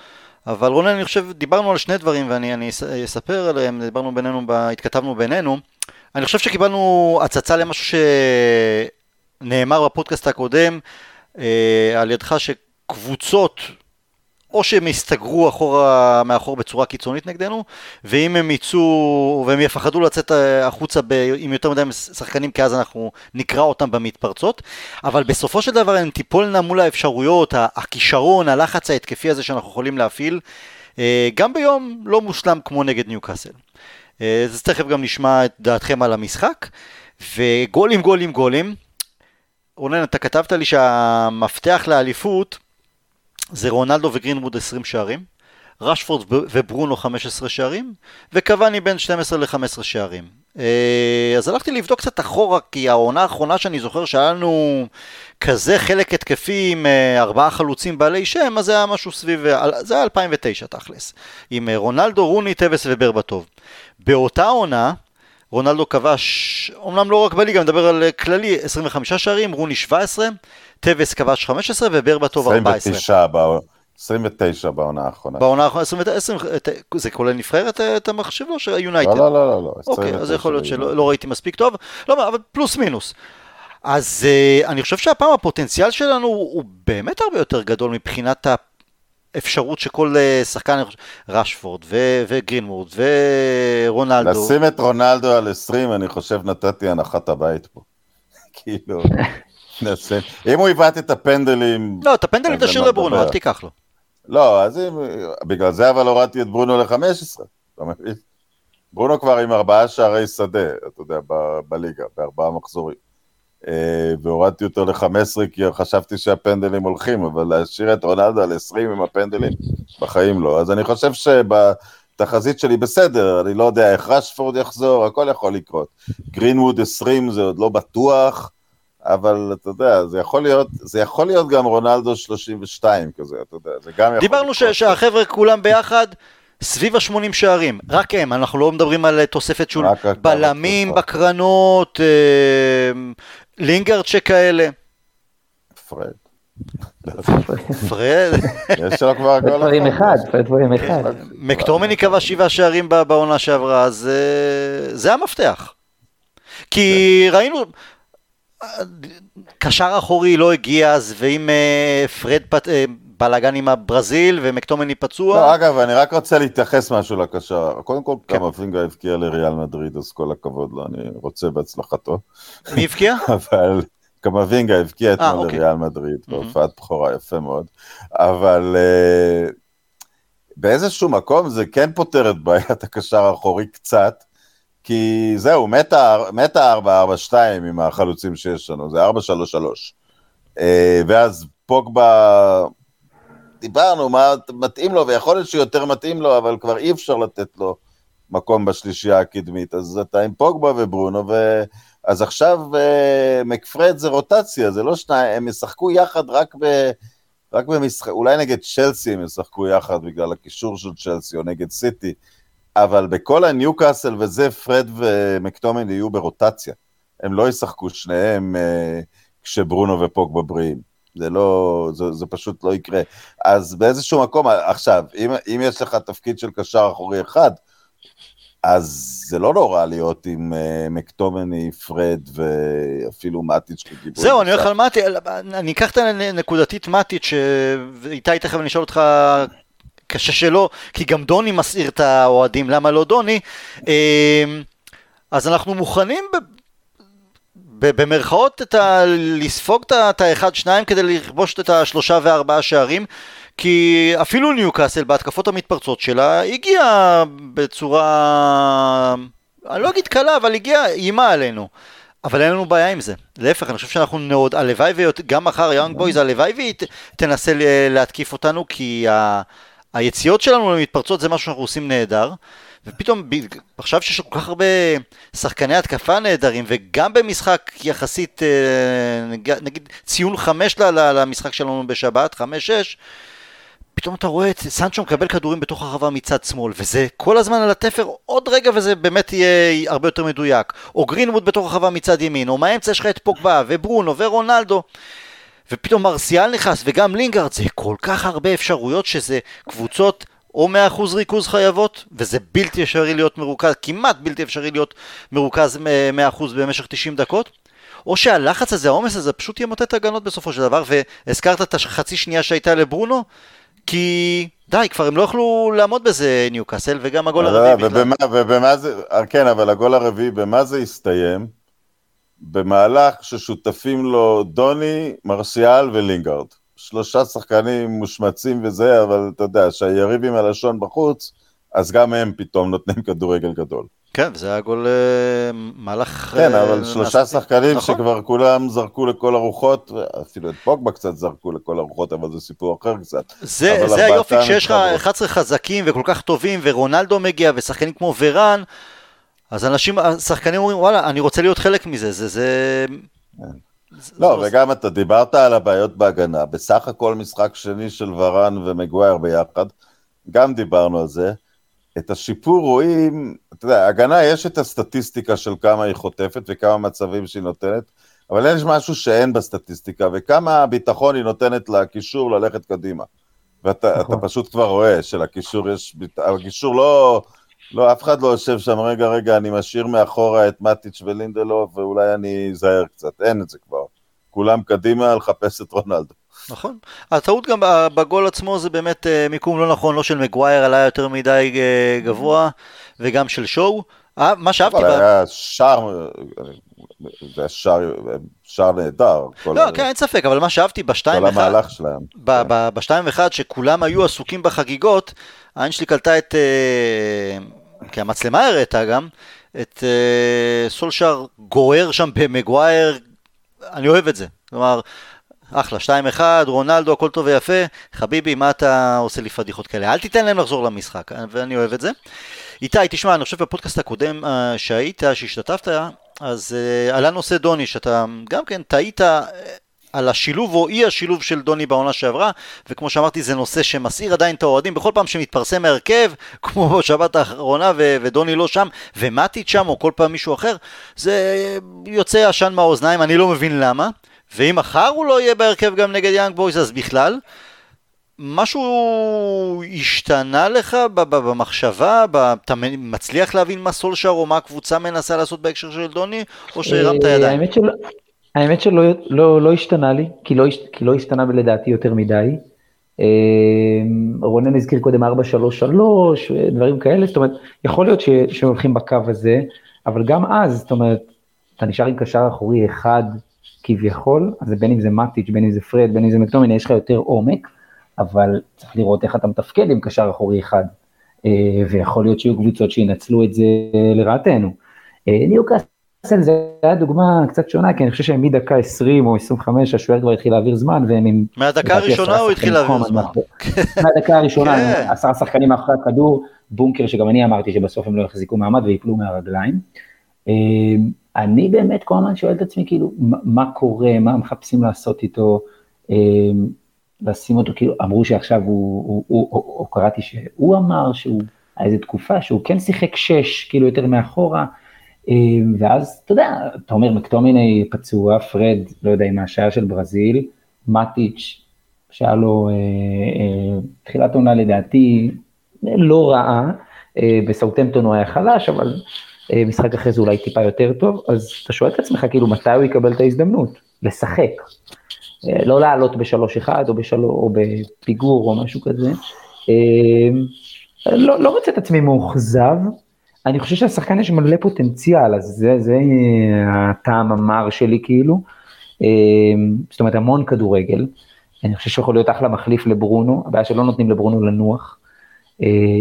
אבל רונן, אני חושב, דיברנו על שני דברים, ואני אספר עליהם, דיברנו בינינו, התכתבנו בינינו, אני חושב שקיבלנו הצצה למשהו נאמר בפודקאסט הקודם על ידך, שקבוצות או שהם הסתגרו מאחור בצורה קיצונית נגדנו, ואם הם יצאו והם יפחדו לצאת החוצה עם יותר מדי שחקנים, כי אז אנחנו נקרא אותם במתפרצות, אבל בסופו של דבר הם טיפולנה מול האפשרויות, הכישרון, הלחץ ההתקפי הזה שאנחנו יכולים להפעיל, גם ביום לא מושלם כמו נגד ניוקאסל. אז תכף גם נשמע את דעתכם על המשחק, וגולים, גולים, גולים. רונן, אתה כתבת לי שהמפתח לאליפות זה רונאלדו וגרינווד 20 שערים, רשפורד וברונו 15 שערים, וקוואני בין 12 ל-15 שערים. אז הלכתי לבדוק קצת אחורה, כי העונה האחרונה שאני זוכר שהיה לנו כזה חלק התקפי עם 4 חלוצים בעלי שם, אז זה היה משהו סביב, זה היה 2009 תכלס, עם רונאלדו, רוני, טבס וברבטוב. באותה עונה, רונאלדו כבש, אומנם לא רק בליגה, מדבר על כללי, 25 שערים, רוני 17, טבס כבש 15 וברבטוב 14. 29 29 בעונה האחרונה. בעונה האחרונה, 29, זה כולל נבחרת את המחשב או שהיונייטד? לא, לא, לא. אוקיי, אז יכול להיות שלא ראיתי מספיק טוב. לא, אבל פלוס מינוס. אז אני חושב שהפעם הפוטנציאל שלנו הוא באמת הרבה יותר גדול מבחינת האפשרות שכל שחקן, רשפורד וגרינווד ורונאלדו. לשים את רונאלדו על 20, אני חושב נתתי הנחת הבית פה. כאילו... אם הוא יבט את הפנדלים... לא, את הפנדלים תשאיר לברונו, רק תיקח לו. לא, אז אם... בגלל זה אבל הורדתי את ברונו ל-15. ברונו כבר עם 4 שערי שדה, אתה יודע, בליגה, ב4 מחזורים. והורדתי אותו ל-15 כי חשבתי שהפנדלים הולכים, אבל להשאיר את רונאלדו ל-20 עם הפנדלים בחיים לא. אז אני חושב שבתחזית שלי בסדר, אני לא יודע איך רשפורד יחזור, הכל יכול לקרות. גרינווד 20 זה עוד לא בטוח, אבל אתה יודע, זה יכול להיות גם רונאלדו 32 כזה, אתה יודע, זה גם יכול. דיברנו שהחבר'ה כולם ביחד סביב ה-80 שערים, רק הם, אנחנו לא מדברים על תוספת של בלמים, בקרנות, לינגארד שכאלה. פרד. פרד. יש לו כבר גול. פרד דברים אחד. מקטומני קבע 7 שערים בעונה שעברה, אז זה המפתח. כי ראינו... קשר אחורי לא הגיע אז, ואם פרד בלגן עם הברזיל ומקטומני פצוע. לא, אגב, אני רק רוצה להתייחס משהו לקשר. קודם כל, כן. קמפינגה הבקיע לריאל מדריד, אז כל הכבוד לו, אני רוצה בהצלחתו. מי הבקיע? אבל קמפינגה הבקיע אתמול אוקיי. לריאל מדריד, בהופעת בחורה יפה מאוד. אבל באיזשהו מקום זה כן פותר את בעיית הקשר האחורי קצת, כי זהו, מתה 442 עם החלוצים שיש לנו, זה 433. ואז פוגבה, דיברנו מה מתאים לו, ויכול להיות שיותר מתאים לו, אבל כבר אי אפשר לתת לו מקום בשלישייה הקדמית, אז אתה עם פוגבה וברונו, אז עכשיו מקפרד זה רוטציה, זה לא שניים, הם ישחקו יחד רק במשחק, אולי נגד צ'לסי הם ישחקו יחד, בגלל הקישור של צ'לסי או נגד סיטי, אבל בכל הניוקאסל וזה, פרד ומקטומני יהיו ברוטציה. הם לא ישחקו שניהם כשברונו ופוגבה בריאים. זה פשוט לא יקרה. אז באיזשהו מקום, עכשיו, אם יש לך תפקיד של קשר אחורי אחד, אז זה לא נורא להיות עם מקטומני, פרד ואפילו מאטיץ' כגיבור. זהו, אני הולך על מאטיץ', אני אקח את הנקודתית מאטיץ' שאיתי תכף אני אשאל אותך... קשה שלא, כי גם דוני מסעיר את האוהדים, למה לא דוני? אז אנחנו מוכנים במרכאות לספוג את ה-1-2 כדי לכבוש את ה-3 ו-4 שערים, כי אפילו ניוקאסל בהתקפות המתפרצות שלה הגיעה בצורה, אני לא אגיד קלה, אבל הגיעה אימה עלינו. אבל אין לנו בעיה עם זה. להפך, אני חושב שאנחנו נעוד, הלוואי וגם מחר יאנג בויז, הלוואי והיא תנסה להתקיף אותנו, כי היציאות שלנו למתפרצות זה משהו שאנחנו עושים נהדר, ופתאום עכשיו שיש כל כך הרבה שחקני התקפה נהדרים, וגם במשחק יחסית, נגיד ציון 5 למשחק שלנו בשבת, 5-6, פתאום אתה רואה את סנצ'ו מקבל כדורים בתוך הרחבה מצד שמאל, וזה כל הזמן על התפר, עוד רגע וזה באמת יהיה הרבה יותר מדויק, או גרינווד בתוך הרחבה מצד ימין, או מהאמצע יש לך את פוגבה וברונו ורונאלדו, ופתאום מרסיאל נכנס, וגם לינגארד, זה כל כך הרבה אפשרויות שזה קבוצות או 100% ריכוז חייבות, וזה בלתי אפשרי להיות מרוכז, כמעט בלתי אפשרי להיות מרוכז 100% במשך 90 דקות, או שהלחץ הזה, העומס הזה, פשוט ימוטט הגנות בסופו של דבר, והזכרת את החצי שנייה שהייתה לברונו, כי די, כבר הם לא יכלו לעמוד בזה ניוקאסל, וגם הגול הרביעי בכלל. כן, אבל הגול הרביעי, במה זה הסתיים? במהלך ששותפים לו דוני, מרסיאל ולינגארד. 3 שחקנים מושמצים וזה, אבל אתה יודע, שהיריב עם הלשון בחוץ, אז גם הם פתאום נותנים כדורגל גדול. כן, וזה היה גול מהלך... כן, אבל 3 שחקנים שכבר כולם זרקו לכל הרוחות, אפילו את פוגבה קצת זרקו לכל הרוחות, אבל זה סיפור אחר קצת. זה היופי שיש לך 11 חזקים וכל כך טובים, ורונאלדו מגיע, ושחקנים כמו ורן, אז אנשים, השחקנים אומרים, וואלה, אני רוצה להיות חלק מזה, זה... לא, וגם אתה דיברת על הבעיות בהגנה, בסך הכל משחק שני של ורן ומגווייר ביחד, גם דיברנו על זה, את השיפור רואים, אתה יודע, הגנה יש את הסטטיסטיקה של כמה היא חוטפת וכמה מצבים שהיא נותנת, אבל יש משהו שאין בסטטיסטיקה, וכמה הביטחון היא נותנת לקישור ללכת קדימה. ואתה פשוט כבר רואה שלקישור יש, הקישור לא, אף אחד לא יושב שם, רגע, אני משאיר מאחורה את מטיץ' ולינדלוף, ואולי אני זהר קצת, אין את זה כבר. כולם קדימה לחפש את רונאלדו. נכון. הטעות גם בגול עצמו זה באמת מיקום לא נכון, לא של מגווייר, עלה יותר מדי גבוה, וגם של שואו. מה שאהבתי בה... היה שער, זה היה שער נהדר. לא, כן, אין ספק, אבל מה שאהבתי בשתיים אחד... כל המהלך שלהם. בשתיים אחד, שכולם היו עסוקים בחגיגות, העין שלי קלטה את... כי המצלמה הראתה גם, את סולשאר גוער שם במגווייר, אני אוהב את זה. כלומר, אחלה, 2-1, רונאלדו, הכל טוב ויפה, חביבי, מה אתה עושה לי פדיחות כאלה? אל תיתן להם לחזור למשחק, ואני אוהב את זה. איתי, תשמע, אני חושב בפודקאסט הקודם שהיית, שהשתתפת, אז עלה נושא דוני, שאתה גם כן טעית על השילוב או אי השילוב של דוני בעונה שעברה, וכמו שאמרתי, זה נושא שמסעיר עדיין את האוהדים, בכל פעם שמתפרסם הרכב, כמו שבת האחרונה, ודוני לא שם, ומתית שם, או כל פעם מישהו אחר, זה יוצא עשן מהאוזניים, אני לא מבין למה, ואם מחר הוא לא יהיה בהרכב גם נגד יאנג בויז, אז בכלל, משהו השתנה לך במחשבה, אתה מצליח להבין מה סולשאר או מה הקבוצה מנסה לעשות בהקשר של דוני, או שהרמת הידיים? האמת שלא השתנה לי, כי לא השתנה לדעתי יותר מדי. רונן הזכיר קודם 4-3-3, דברים כאלה, זאת אומרת, יכול להיות שמולכים בקו הזה, אבל גם אז, זאת אומרת, אתה נשאר עם קשר אחורי אחד כביכול, אז בין אם זה מטיץ', בין אם זה פרד, בין אם זה מקטומין, יש לך יותר עומק, אבל צריך לראות איך אתה מתפקד עם קשר אחורי אחד, ויכול להיות שיהיו קבוצות שינצלו את זה לרעתנו. ניוקאסל זה היה דוגמה קצת שונה, כי אני חושב שהם מדקה 20 או 25, השוער כבר התחיל להעביר זמן, מהדקה הראשונה הוא התחיל להעביר זמן. מהדקה הראשונה, 10 שחקנים אחרי הכדור, בונקר שגם אני אמרתי שבסוף הם לא יחזיקו מעמד ויפלו מהרגליים. אני באמת כל הזמן שואל את עצמי, כאילו, מה קורה, מה מחפשים לעשות איתו, לשים אותו, כאילו, אמרו שעכשיו הוא קראתי שהוא אמר שהוא, איזו תקופה שהוא כן שיחק 6, כאילו יותר מאחורה, ואז, אתה יודע, אתה אומר, מקטומיני פצוע, פרד, לא יודע, עם השעה של ברזיל, מטיץ' שהיה לו, תחילת עונה לדעתי, לא רעה, בסאוטהמפטון הוא היה חלש, אבל משחק אחרי זה אולי טיפה יותר טוב, אז אתה שואל את עצמך, כאילו, מתי הוא יקבל את ההזדמנות? לשחק. לא לעלות ב-3-1 או בפיגור או משהו כזה, לא מוצא את עצמי מאוחזב, אני חושב שהשחקן יש מלא פוטנציאל, אז זה הטעם המר שלי כאילו, זאת אומרת המון כדורגל, אני חושב שיכול להיות אחלה מחליף לברונו, הבעיה שלא נותנים לברונו לנוח,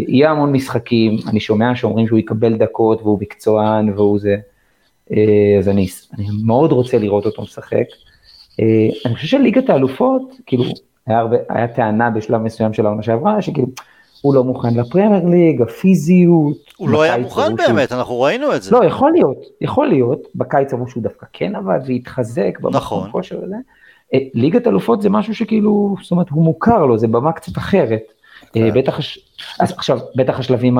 יהיה המון משחקים, אני שומע שאומרים שהוא יקבל דקות והוא בקצוען והוא זה, אז אני מאוד רוצה לראות אותו משחק, אני חושב שליגת האלופות, כאילו, היה טענה בשלב מסוים של העונה שעברה, שכאילו, הוא לא מוכן לפרמייר ליג, הפיזיות. הוא לא היה מוכן באמת, אנחנו ראינו את זה. לא, יכול להיות, בקיץ אמרו שהוא דווקא כן עבד, והתחזק במקום כושר הזה. ליגת האלופות זה משהו שכאילו, זאת אומרת, הוא מוכר לו, זה במה קצת אחרת. בטח השלבים,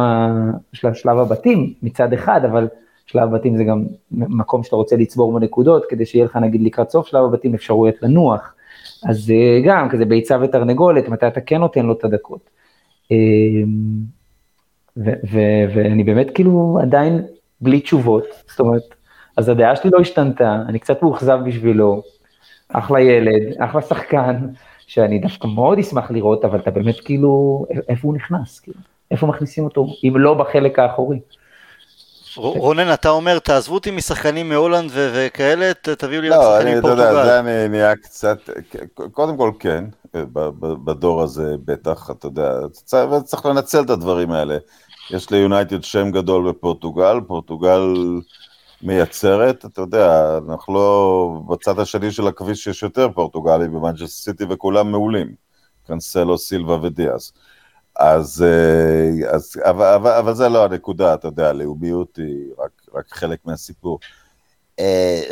שלב הבתים מצד אחד, אבל... שלב הבתים זה גם מקום שאתה רוצה לצבור בנקודות, כדי שיהיה לך נגיד לקראת סוף שלב הבתים אפשרויות לנוח, אז גם כזה ביצה ותרנגולת, מתי אתה כן נותן לו את הדקות, ואני באמת כאילו עדיין בלי תשובות, זאת אומרת, אז הדעה שלי לא השתנתה, אני קצת מאוכזב בשבילו, אחלה ילד, אחלה שחקן, שאני דווקא מאוד אשמח לראות, אבל אתה באמת כאילו, איפה הוא נכנס, כאילו? איפה מכניסים אותו, אם לא בחלק האחורי. רונן, אתה אומר, תעזבו אותי משחקנים מהולנד וכאלה, תביאו לי לשחקנים פורטוגל. לא, זה אני נהיה קצת, קודם כל כן, בדור הזה בטח, אתה יודע, צריך לנצל את הדברים האלה. יש ליונייטד שם גדול בפורטוגל, פורטוגל מייצרת, אתה יודע, אנחנו לא, בצד השני של הכביש יש יותר פורטוגלי במנצ'סטר סיטי וכולם מעולים, קנסלו, סילבה ודיאז. אז אבל זה לא הנקודה, אתה יודע, לאומיות היא רק חלק מהסיפור.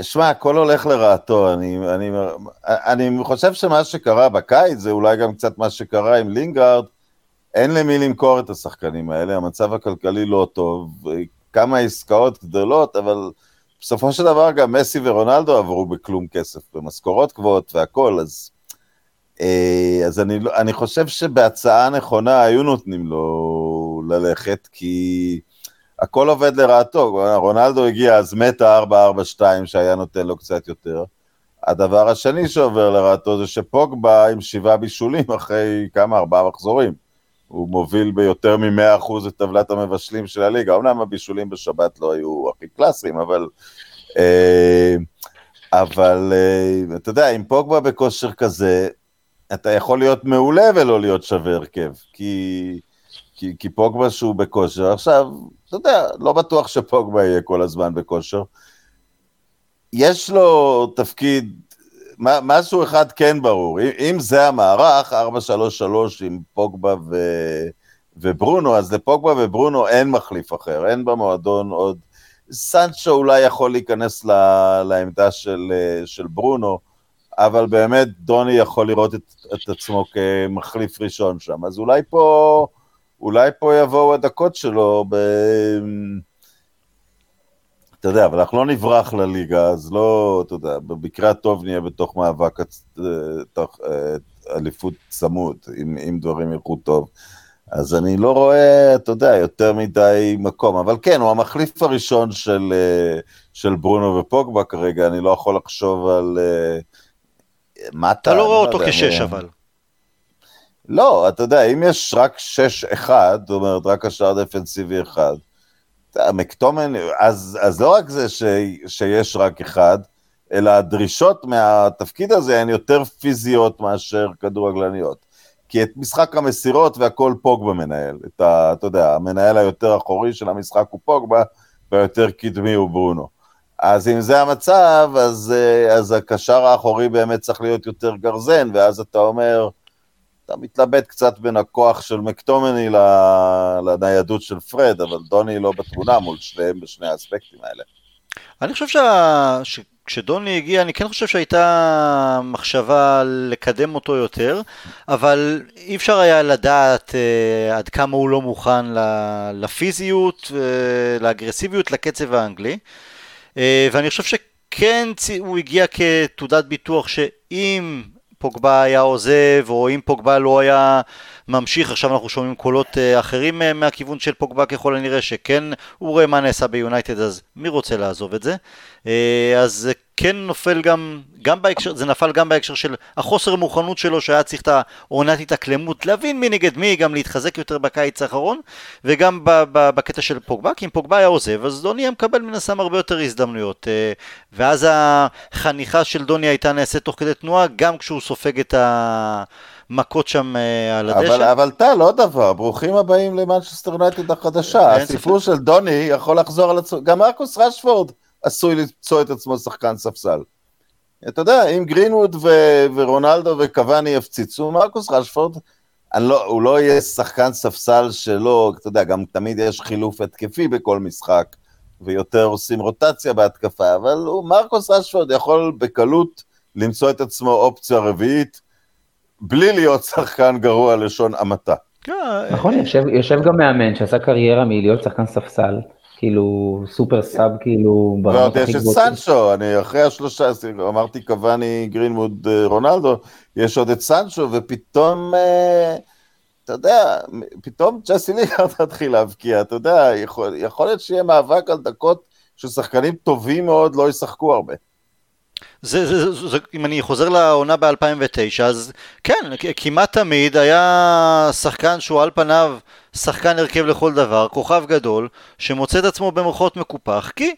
שמע, הכל הולך לרעתו, אני חושב שמה שקרה בקיץ, זה אולי גם קצת מה שקרה עם לינגארד, אין למי למכור את השחקנים האלה, המצב הכלכלי לא טוב, כמה עסקאות גדלות, אבל בסופו של דבר גם מסי ורונאלדו עברו בכלום כסף, במשכורות גבוהות והכל, אז אז אני חושב שבהצעה נכונה היו נותנים לו ללכת, כי הכל עובד לרעתו. רונאלדו הגיע אז מטה 4-4-2 שהיה נותן לו קצת יותר. הדבר השני שעובר לרעתו זה שפוגבה עם 7 בישולים אחרי כמה 4 מחזורים. הוא מוביל ביותר מ-100% את טבלת המבשלים של הליגה. אמנם הבישולים בשבת לא היו הכי קלאסיים, אבל אתה יודע, עם פוגבה בכושר כזה, אתה יכול להיות מעולה ולא להיות שווה הרכב, כי פוגבה שהוא בכושר. עכשיו, אתה יודע, לא בטוח שפוגבה יהיה כל הזמן בכושר. יש לו תפקיד, משהו אחד כן ברור, אם זה המערך, 4-3-3 עם פוגבה וברונו, אז לפוגבה וברונו אין מחליף אחר, אין במועדון עוד. סנצ'ו אולי יכול להיכנס לעמדה של ברונו, אבל באמת דוני יכול לראות את עצמו כמחליף ראשון שם, אז אולי פה יבואו הדקות שלו אתה יודע, אבל אנחנו לא נברח לליגה, אז לא, אתה יודע, בבקרה טוב נהיה בתוך מאבק אליפות צמוד, אם דברים ילכו טוב, אז אני לא רואה, אתה יודע, יותר מדי מקום, אבל כן, הוא המחליף הראשון של ברונו ופוגבה כרגע, אני לא יכול לחשוב על... אתה לא רואה אותו כשש, אבל. לא, אתה יודע, אם יש רק 6-1, זאת אומרת, רק השאר דפנסיבי 1, מקטומן, אז לא רק זה שיש רק 1, אלא הדרישות מהתפקיד הזה הן יותר פיזיות מאשר כדורגלניות. כי את משחק המסירות והכל פוגבה מנהל. אתה יודע, המנהל היותר אחורי של המשחק הוא פוגבה, והיותר קדמי הוא ברונו. אז אם זה המצב, אז הקשר האחורי באמת צריך להיות יותר גרזן, ואז אתה אומר, אתה מתלבט קצת בין הכוח של מקטומני לניידות של פרד, אבל דוני לא בתמונה מול שניהם בשני האספקטים האלה. אני חושב כשדוני הגיע, אני כן חושב שהייתה מחשבה לקדם אותו יותר, אבל אי אפשר היה לדעת עד כמה הוא לא מוכן לפיזיות, לאגרסיביות, לקצב האנגלי, ואני חושב שכן הוא הגיע כתעודת ביטוח שאם פוגבה היה עוזב, או אם פוגבה לא היה ממשיך, עכשיו אנחנו שומעים קולות אחרים מהכיוון של פוגבה ככל הנראה, שכן הוא רואה מה נעשה ביונייטד, אז מי רוצה לעזוב את זה? אז זה כן נופל גם בהקשר, זה נפל גם בהקשר של החוסר מוכנות שלו, שהיה צריך את העונת התאקלמות, להבין מי נגד מי, גם להתחזק יותר בקיץ האחרון, וגם בקטע של פוגבה, כי אם פוגבה היה עוזב, אז דוני היה מקבל מנסם הרבה יותר הזדמנויות, ואז החניכה של דוני הייתה נעשית תוך כדי תנועה, גם כשהוא סופג את מכות שם על הדשא. אבל טל, עוד דבר, ברוכים הבאים למנצ'סטר יונייטד החדשה, הסיפור של דוני יכול לחזור על עצמו, גם מרקוס רשפורד עשוי למצוא את עצמו שחקן ספסל. אתה יודע, אם גרינווד ורונאלדו וקוואני הפציצו, מרקוס רשפורד, הוא לא יהיה שחקן ספסל שלו, אתה יודע, גם תמיד יש חילוף התקפי בכל משחק, ויותר עושים רוטציה בהתקפה, אבל מרקוס רשפורד יכול בקלות למצוא את עצמו אופציה רביעית, בלי להיות שחקן גרוע לשון עמתה. נכון, יושב גם מאמן שעשה קריירה מלהיות שחקן ספסל, כאילו סופר סאב, כאילו... ועוד יש את סנצ'ו, אני אחרי השלושה, אמרתי קוואני, גרינווד, רונאלדו, יש עוד את סנצ'ו, ופתאום, אתה יודע, פתאום צ'לסי ליגארד התחיל להבקיע, אתה יודע, יכול להיות שיהיה מאבק על דקות, ששחקנים טובים מאוד לא ישחקו הרבה. אם אני חוזר לעונה ב-2009, אז כן, כמעט תמיד היה שחקן שהוא על פניו שחקן הרכב לכל דבר, כוכב גדול, שמוצא את עצמו במרכאות מקופח, כי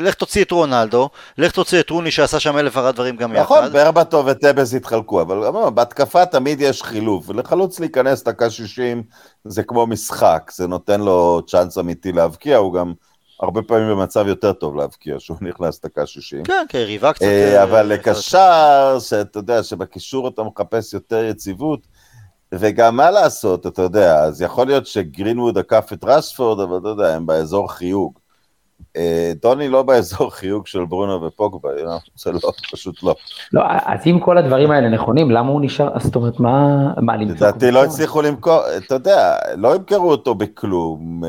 לך תוציא את רונאלדו, לך תוציא את רוני שעשה שם 1001 דברים גם יחד. נכון, ברבטו וטבס התחלקו, אבל בהתקפה תמיד יש חילוף, ולחלוץ להיכנס דקה 60 זה כמו משחק, זה נותן לו צ'אנס אמיתי להבקיע, הוא גם... הרבה פעמים במצב יותר טוב להבקיע, שהוא נכנס דקה 60. כן, כריבה קצת. אבל לקשר, שאתה יודע, שבקישור אתה מחפש יותר יציבות, וגם מה לעשות, אתה יודע, אז יכול להיות שגרינווד עקף את רשפורד, אבל אתה יודע, הם באזור חיוג. דוני לא באזור חיוג של ברונו ופוגבה, זה לא, פשוט לא. לא, אז אם כל הדברים האלה נכונים, למה הוא נשאר, אז זאת אומרת, מה למכור? לדעתי לא הצליחו למכור, אתה יודע, לא ימכרו אותו בכלום,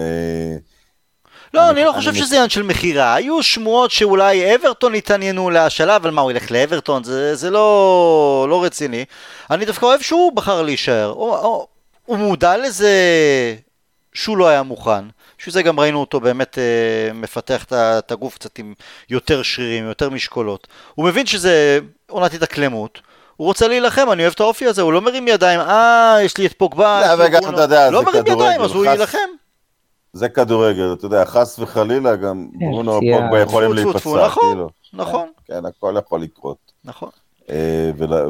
לא, אני לא חושב שזה עניין של מחירה. היו שמועות שאולי אברטון התעניינו להשאלה, אבל מה, הוא ילך לאברטון? זה לא רציני. אני דווקא אוהב שהוא בחר להישאר. הוא מודע לזה שהוא לא היה מוכן. שזה גם ראינו אותו באמת מפתח את הגוף קצת עם יותר שרירים, יותר משקולות. הוא מבין שזה עונת התאקלמות. הוא רוצה להילחם, אני אוהב את האופי הזה, הוא לא מרים ידיים, יש לי את פוגבה, לא מרים ידיים, אז הוא יילחם. זה כדורגל, אתה יודע, חס וחלילה גם ברונו או פוגבה יכולים להיפצע. נכון. כן, הכל יכול לקרות. נכון.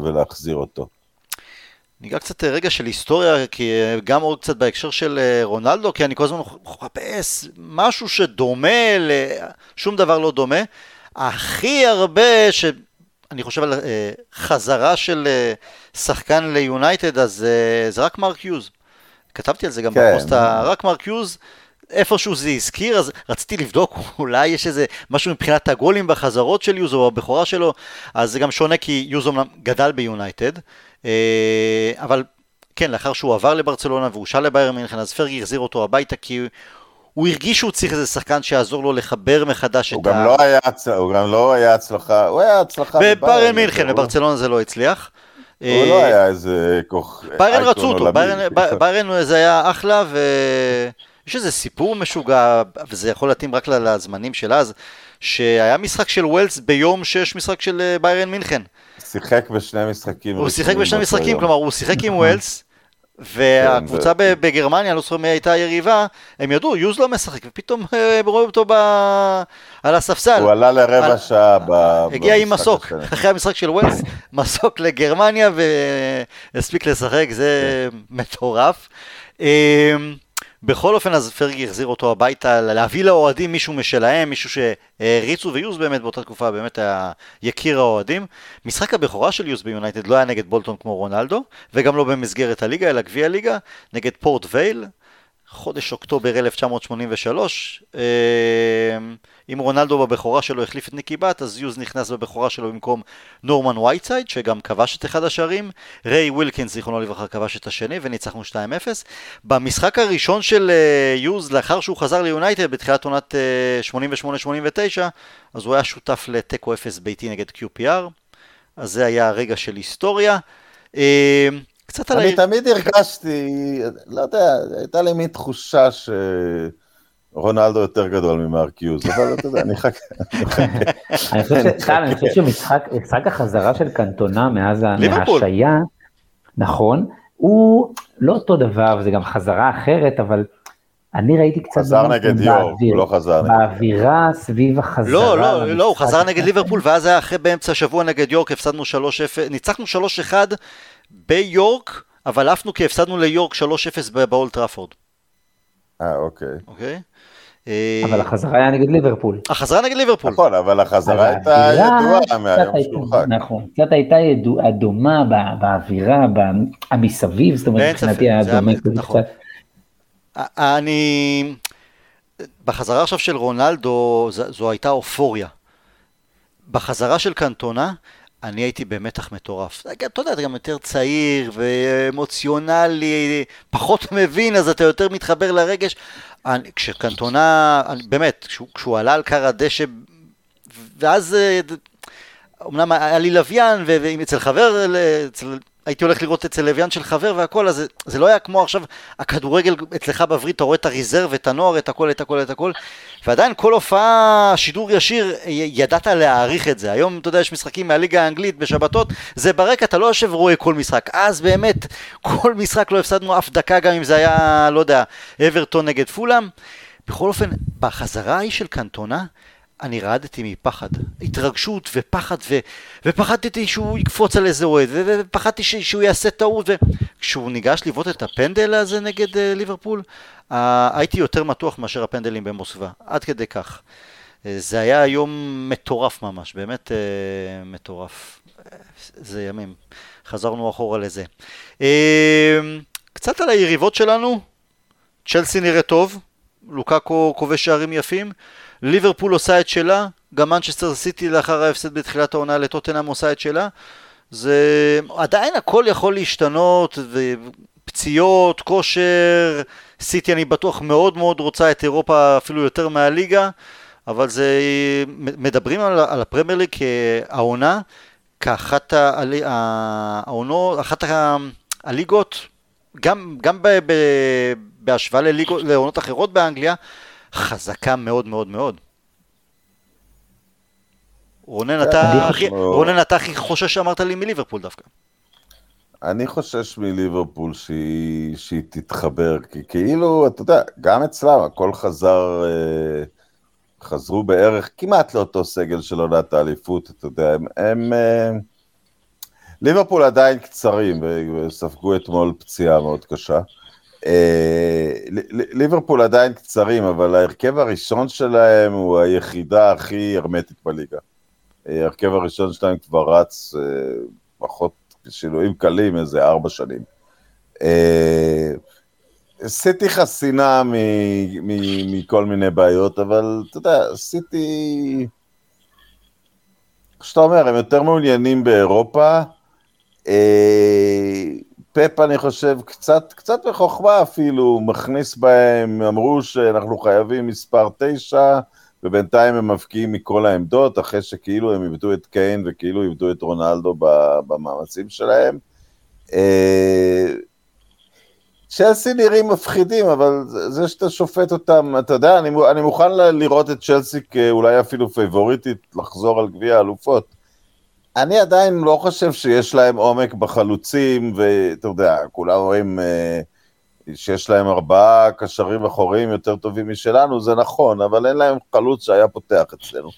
ולהחזיר אותו. ניגע קצת רגע של היסטוריה, כי גם עוד קצת בהקשר של רונאלדו, כי אני כל הזמן מחפש משהו שדומה, שום דבר לא דומה, הכי הרבה ש... אני חושב על חזרה של שחקן ליונייטד, אז זה רק מרק יוז. כתבתי על זה גם בפוסט, רק מרק יוז, איפשהו זה הזכיר, אז רציתי לבדוק, אולי יש איזה משהו מבחינת הגולים בחזרות של יוז, או הבכורה שלו, אז זה גם שונה, כי יוז אומנם גדל ביונייטד, אבל כן, לאחר שהוא עבר לברצלונה, והוא שאל לבייר מינכן, אז פרגי החזיר אותו הביתה, כי הוא הרגיש שהוא צריך איזה שחקן שיעזור לו לחבר מחדש את ה... הוא גם לא היה הצלחה, הוא היה הצלחה... בבאיירן מינכן, בברצלונה זה לא הצליח. הוא לא היה איזה כוח... ביירן רצו אותו, ביירן זה היה אחלה, ויש איזה סיפור משוגע, וזה יכול להתאים רק לזמנים של אז, שהיה משחק של ווילס ביום שיש משחק של ביירן מינכן. שיחק בשני משחקים. הוא שיחק בשני משחקים, כלומר הוא שיחק עם ווילס, והקבוצה בגרמניה, לא זוכר מי הייתה יריבה, הם ידעו, יוז לא משחק, ופתאום רואים אותו על הספסל. הוא עלה לרבע שעה. הגיע עם מסוק, אחרי המשחק של ווילס, מסוק לגרמניה, והספיק לשחק, זה מטורף. בכל אופן, אז פרגי החזיר אותו הביתה, להביא לאוהדים מישהו משלהם, מישהו שהריצו, ויוז באמת באותה תקופה, באמת היה יקיר האוהדים. משחק הבכורה של יוז ביונייטד לא היה נגד בולטון כמו רונאלדו, וגם לא במסגרת הליגה, אלא גביע הליגה, נגד פורט וייל, חודש אוקטובר 1983, אם רונאלדו בבכורה שלו החליף את ניקי בת, אז יוז נכנס בבכורה שלו במקום נורמן וייטסייד, שגם כבש את אחד השערים, ריי ווילקינס זיכרונו לברכה כבש את השני, וניצחנו 2-0. במשחק הראשון של יוז, לאחר שהוא חזר ליונייטד בתחילת עונת 88-89, אז הוא היה שותף לטקו 0 ביתי נגד QPR, אז זה היה רגע של היסטוריה. אני תמיד הרגשתי, לא יודע, הייתה לי מין תחושה שרונאלדו יותר גדול ממרק יוז, אבל אתה יודע, אני חכה. אני חושב שמשחק החזרה של קנטונה מאז ההשעיה, נכון, הוא לא אותו דבר, זה גם חזרה אחרת, אבל אני ראיתי קצת... חזר נגד יורק, הוא לא חזר נגד... באווירה סביב החזרה... לא, הוא חזר נגד ליברפול, ואז היה אחרי באמצע השבוע נגד יורק, ניצחנו 3-1, ביורק, אבל עפנו כי הפסדנו ליורק 3-0 באולד טראפורד. אוקיי. אבל החזרה היה נגד ליברפול. החזרה נגד ליברפול. נכון, אבל החזרה הייתה ידועה מהיום של המשחק. נכון, קצת הייתה דומה באווירה, המסביב, זאת אומרת, מבחינתי הדומה. נכון. בחזרה עכשיו של רונאלדו, זו הייתה אופוריה. בחזרה של קנטונה, אני הייתי במתח מטורף. אתה יודע, אתה גם יותר צעיר ואמוציונלי, פחות מבין, אז אתה יותר מתחבר לרגש. כשקנטונה, באמת, כשהוא עלה על קר הדשא, ואז, אמנם היה לי לוויין, ואצל חבר, הייתי הולך לראות אצל לוויין של חבר והכל, אז זה לא היה כמו עכשיו, הכדורגל אצלך בברית, אתה רואה את הריזר ואת הנוער, את הכל, ועדיין כל הופעה, שידור ישיר, ידעת להעריך את זה. היום, אתה יודע, יש משחקים מהליגה האנגלית בשבתות, זה ברקע, אתה לא יושב רואה כל משחק. אז באמת, כל משחק לא הפסדנו אף דקה, גם אם זה היה, לא יודע, אברטון נגד פולאם. בכל אופן, בחזרה ההיא של קנטונה, אני רעדתי מפחד, התרגשות ופחד, ופחדתי שהוא יקפוץ על איזה אוהד, ופחדתי שהוא יעשה טעות, וכשהוא ניגש לבעוט את הפנדל הזה נגד ליברפול, הייתי יותר מתוח מאשר הפנדלים במוסקבה, עד כדי כך. זה היה יום מטורף ממש, באמת מטורף. זה ימים, חזרנו אחורה לזה. קצת על היריבות שלנו, צ'לסי נראה טוב, לוקאקו כובש שערים יפים, ליברפול עושה את שלה, גם מנצ'סטר סיטי לאחר ההפסד בתחילת העונה לטוטנהאם עושה את שלה, זה עדיין הכל יכול להשתנות, פציעות, כושר, סיטי אני בטוח מאוד מאוד רוצה את אירופה אפילו יותר מהליגה, אבל זה, מדברים על הפרמייר ליג כעונה, כאחת העונות, אחת הליגות, גם בהשוואה לעונות אחרות באנגליה, חזקה מאוד מאוד מאוד. רונן, אתה הכי חושש שאמרת לי מליברפול דווקא. אני חושש מליברפול שהיא תתחבר, כי כאילו, אתה יודע, גם אצלם, הכל חזרו בערך כמעט לאותו סגל של עונת האליפות, אתה יודע, הם ליברפול עדיין קצרים, וספגו אתמול פציעה מאוד קשה. ליברפול עדיין קצרים, אבל ההרכב הראשון שלהם הוא היחידה הכי הרמטית בליגה. ההרכב הראשון שלהם כבר רץ פחות שינויים קלים, איזה 4 שנים. סיטי חסינה מכל מיני בעיות, אבל אתה יודע, סיטי, כשאתה אומר, הם יותר מעוניינים באירופה, פפ אני חושב קצת בחוכמה אפילו, מכניס בהם, אמרו שאנחנו חייבים מספר 9, ובינתיים הם מבקיעים מכל העמדות, אחרי שכאילו הם איבדו את קיין וכאילו איבדו את רונאלדו במאמצים שלהם. צ'לסי נראים מפחידים, אבל זה שאתה שופט אותם, אתה יודע, אני מוכן לראות את צ'לסי כאולי אפילו פייבוריטית לחזור על גביע האלופות. אני עדיין לא חושב שיש להם עומק בחלוצים, ואתה יודע, כולם רואים שיש להם 4 קשרים אחוריים יותר טובים משלנו, זה נכון, אבל אין להם חלוץ שהיה פותח אצלנו.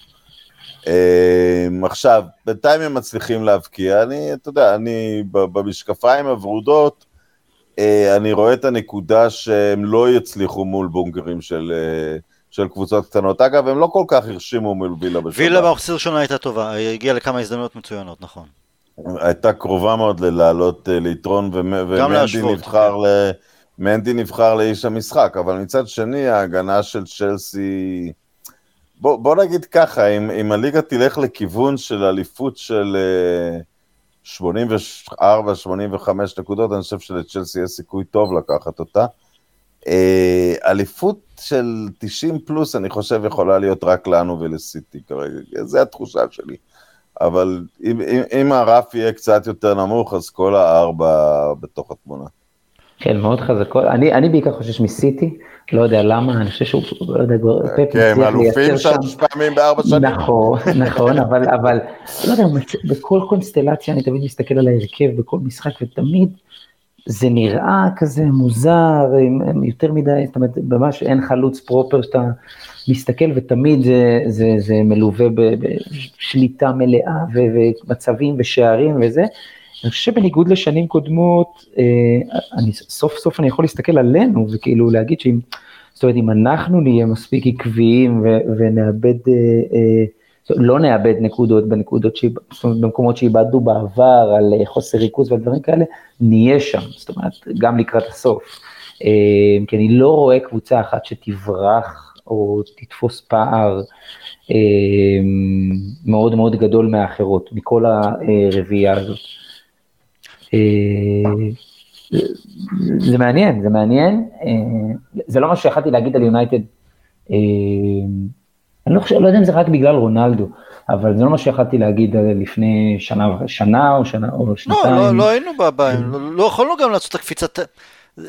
עכשיו, בינתיים הם מצליחים להבקיע, אתה יודע, אני במשקפיים הוורודות, אני רואה את הנקודה שהם לא יצליחו מול בונגרים של קבוצות קטנות. אגב, הם לא כל כך הרשימו מול וילה בשנה. וילה במחצית הראשונה הייתה טובה, היא הגיעה לכמה הזדמנויות מצוינות, נכון. הייתה קרובה מאוד ללעלות ליתרון, ומנדי נבחר לאיש המשחק, אבל מצד שני, ההגנה של צ'לסי, בוא נגיד ככה, אם הליגה תלך לכיוון של אליפות של 84, 85 נקודות, אני חושב שלצ'לסי יש סיכוי טוב לקחת אותה. אליפות של 90 פלוס, אני חושב, יכולה להיות רק לנו ולסיטי כרגע. זה התחושה שלי. אבל אם הרף יהיה קצת יותר נמוך, אז כל 4 בתוך התמונה. כן, מאוד חזקות. אני בעיקר חושש מסיטי, לא יודע למה, אני חושב שהוא, לא יודע, פפ מצליח לייצר שם. כן, 3 פעמים ב4 שנים. נכון, אבל, לא יודע, בכל קונסטלציה אני תמיד מסתכל על ההרכב, בכל משחק, ותמיד זה נראה כזה מוזר, יותר מדי, זאת אומרת, ממש אין חלוץ פרופר שאתה מסתכל, ותמיד זה מלווה בשליטה מלאה, ומצבים ושערים וזה. אני חושב שבניגוד לשנים קודמות, סוף סוף אני יכול להסתכל עלינו, וכאילו להגיד שאם, זאת אומרת, אם אנחנו נהיה מספיק עקביים, ונאבד, לא נאבד נקודות במקומות שאיבדנו בעבר, על חוסר ריכוז והדברים כאלה, נהיה שם, זאת אומרת, גם לקראת הסוף. כי אני לא רואה קבוצה אחת שתברח, או תתפוס פער מאוד מאוד גדול מהאחרות, מכל הרביעה הזאת. זה מעניין, זה לא מה שיכלתי להגיד על יונייטד, אני לא יודע אם זה רק בגלל רונאלדו, אבל זה לא מה שיכלתי להגיד לפני שנה או שנתיים. לא היינו בבעיה, לא יכולנו גם לעשות את הקפיצת,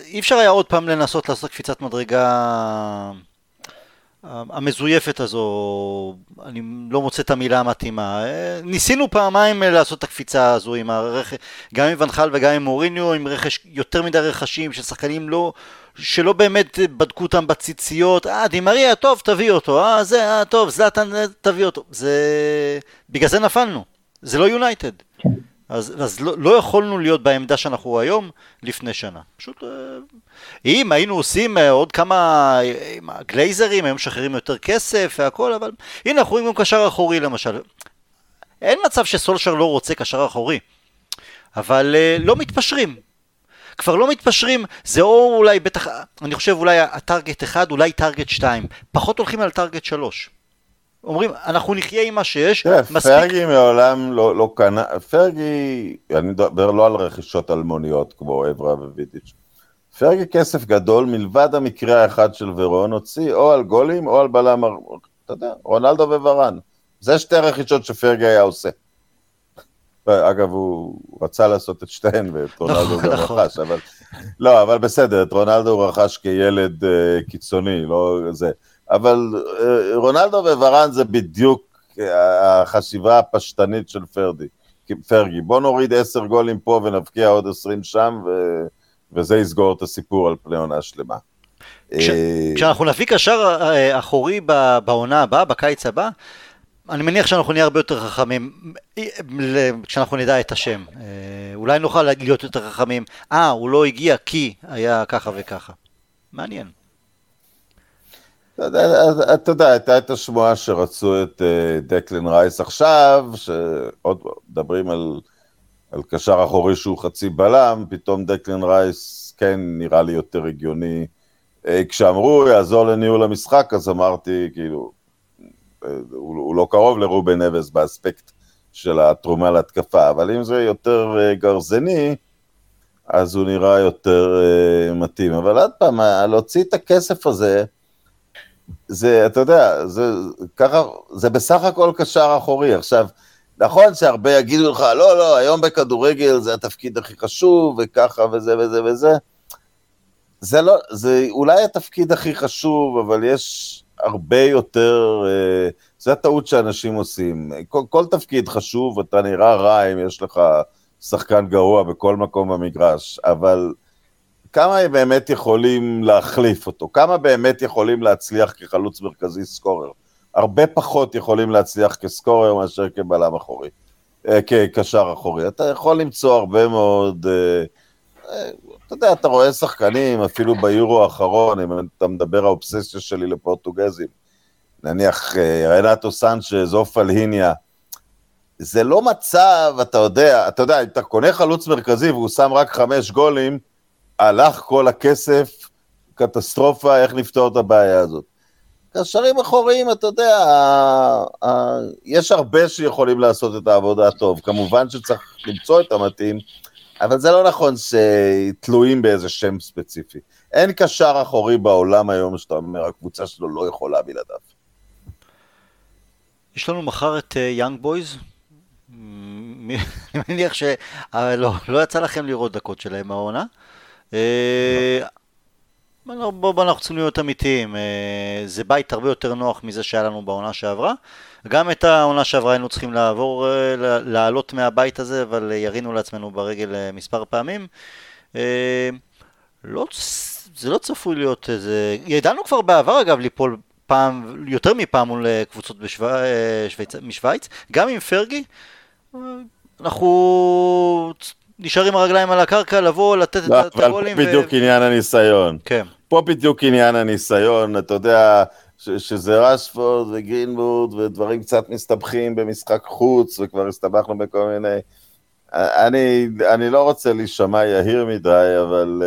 אי אפשר היה עוד פעם לנסות לעשות קפיצת מדרגה המזויפת הזו, אני לא מוצא את המילה המתאימה. ניסינו פעמיים לעשות את הקפיצה הזו, גם עם ונחל וגם עם מוריניו, עם יותר מדי רכשים, ששחקנים שלא באמת בדקו אותם בציציות, דימריה, טוב, תביא אותו, זה, טוב, זלטן, תביא אותו. בגלל זה נפלנו, זה לא יונייטד. אז לא יכולנו להיות בעמדה שאנחנו היום לפני שנה. פשוט, אם היינו עושים עוד כמה גלייזרים, היום שחררים יותר כסף והכל, אבל הנה אנחנו רואים גם קשר אחורי למשל. אין מצב שסולשר לא רוצה קשר אחורי, אבל לא מתפשרים. כבר לא מתפשרים, זה או אולי בטח, אני חושב אולי הטרגט 1, אולי טרגט 2, פחות הולכים על טרגט 3. אומרים, אנחנו נחיה עם מה שיש, מספיק. פרגי מעולם לא קנה, פרגי, אני מדבר לא על רכישות אלמוניות כמו עברה ווידיץ', פרגי כסף גדול, מלבד המקרה האחד של ורון, הוציא או על גולים או על בלם, אתה יודע, רונאלדו וברן. זה שתי הרכישות שפרגי היה עושה. אגב, הוא רצה לעשות את שתיהן, ואת רונאלדו הוא רכש, אבל... לא, אבל בסדר, את רונאלדו הוא רכש כילד קיצוני, לא זה. אבל רונאלדו וברן זה בדיוק החשיבה הפשטנית של פרגי. בוא נוריד 10 גולים פה ונבקיע עוד 20 שם, וזה יסגור את הסיפור על פני עונה שלמה. כשאנחנו נביא קשר אחורי בעונה הבאה, בקיץ הבא, אני מניח שאנחנו נהיה הרבה יותר חכמים, כשאנחנו נדע את השם. אולי נוכל להיות יותר חכמים, הוא לא הגיע כי היה ככה וככה. מעניין. אתה יודע, הייתה שמועה שרצו את דקלן רייס עכשיו, שעוד מדברים על קשר אחורי שהוא חצי בלם, פתאום דקלן רייס כן נראה לי יותר הגיוני. כשאמרו, יעזור לניהול המשחק, אז אמרתי, כאילו, הוא לא קרוב לרובן אבס באספקט של התרומה להתקפה, אבל אם זה יותר גרזני, אז הוא נראה יותר מתאים. אבל עד פעם, להוציא את הכסף הזה, זה, אתה יודע, זה בסך הכל קשר אחורי. עכשיו, נכון שהרבה יגידו לך, לא, היום בכדורגל זה התפקיד הכי חשוב, וככה וזה וזה וזה. זה לא, זה אולי התפקיד הכי חשוב, אבל יש הרבה יותר, זה הטעות שאנשים עושים. כל תפקיד חשוב, אתה נראה רע אם יש לך שחקן גרוע בכל מקום במגרש, אבל כמה באמת יכולים להחליף אותו? כמה באמת יכולים להצליח כחלוץ מרכזי סקורר? הרבה פחות יכולים להצליח כסקורר מאשר כבלם אחורי, כקשר אחורי. אתה יכול למצוא הרבה מאוד, אתה יודע, אתה רואה שחקנים, אפילו ביורו האחרון, אם אתה מדבר האובססיה שלי לפורטוגזים, נניח רנאטו סנצ'ז, פלהיניה, זה לא מצב, אתה יודע, אם אתה קונה חלוץ מרכזי והוא שם רק 5 גולים, הלך כל הכסף, קטסטרופה, איך נפתור את הבעיה הזאת. קשרים אחוריים, אתה יודע, יש הרבה שיכולים לעשות את העבודה טוב, כמובן שצריך למצוא את המתאים, אבל זה לא נכון שתלויים באיזה שם ספציפי. אין קשר אחורי בעולם היום שאתה אומר, הקבוצה שלו לא יכולה בלעדיו. יש לנו מחר את יאנג בויז? אני מניח שלא יצא לכם לראות דקות שלהם העונה. בואו אנחנו צריכים להיות אמיתיים, זה בית הרבה יותר נוח מזה שהיה לנו בעונה שעברה. גם את העונה שעברה היינו צריכים לעלות מהבית הזה, אבל ירינו לעצמנו ברגל מספר פעמים. זה לא צפוי להיות איזה, ידענו כבר בעבר אגב ליפול פעם, יותר מפעם מול קבוצות משוויץ, גם עם פרגי. אנחנו נשארים הרגליים על הקרקע, לבוא, לתת את הגולים. פה בדיוק עניין הניסיון. כן. פה בדיוק עניין הניסיון, אתה יודע, שזה רשפורד וגרינווד, ודברים קצת מסתבכים במשחק חוץ, וכבר הסתבכנו בכל מיני... אני לא רוצה להישמע יהיר מדי, אבל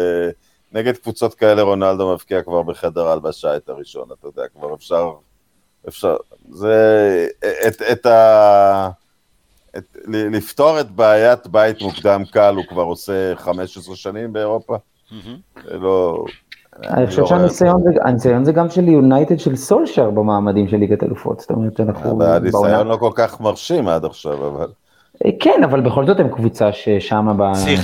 נגד קבוצות כאלה רונאלדו מבקיע כבר בחדר הלבשה את הראשון, אתה יודע, כבר אפשר... זה... את ה... לפתור את בעיית בית מוקדם קל, הוא כבר עושה 15 שנים באירופה. אני חושב שהניסיון זה גם של יונייטד של סולשייר במעמדים של ליגת אלופות, זאת אומרת אנחנו... הניסיון לא כל כך מרשים עד עכשיו, אבל... כן, אבל בכל זאת הם קבוצה ששמה... צריך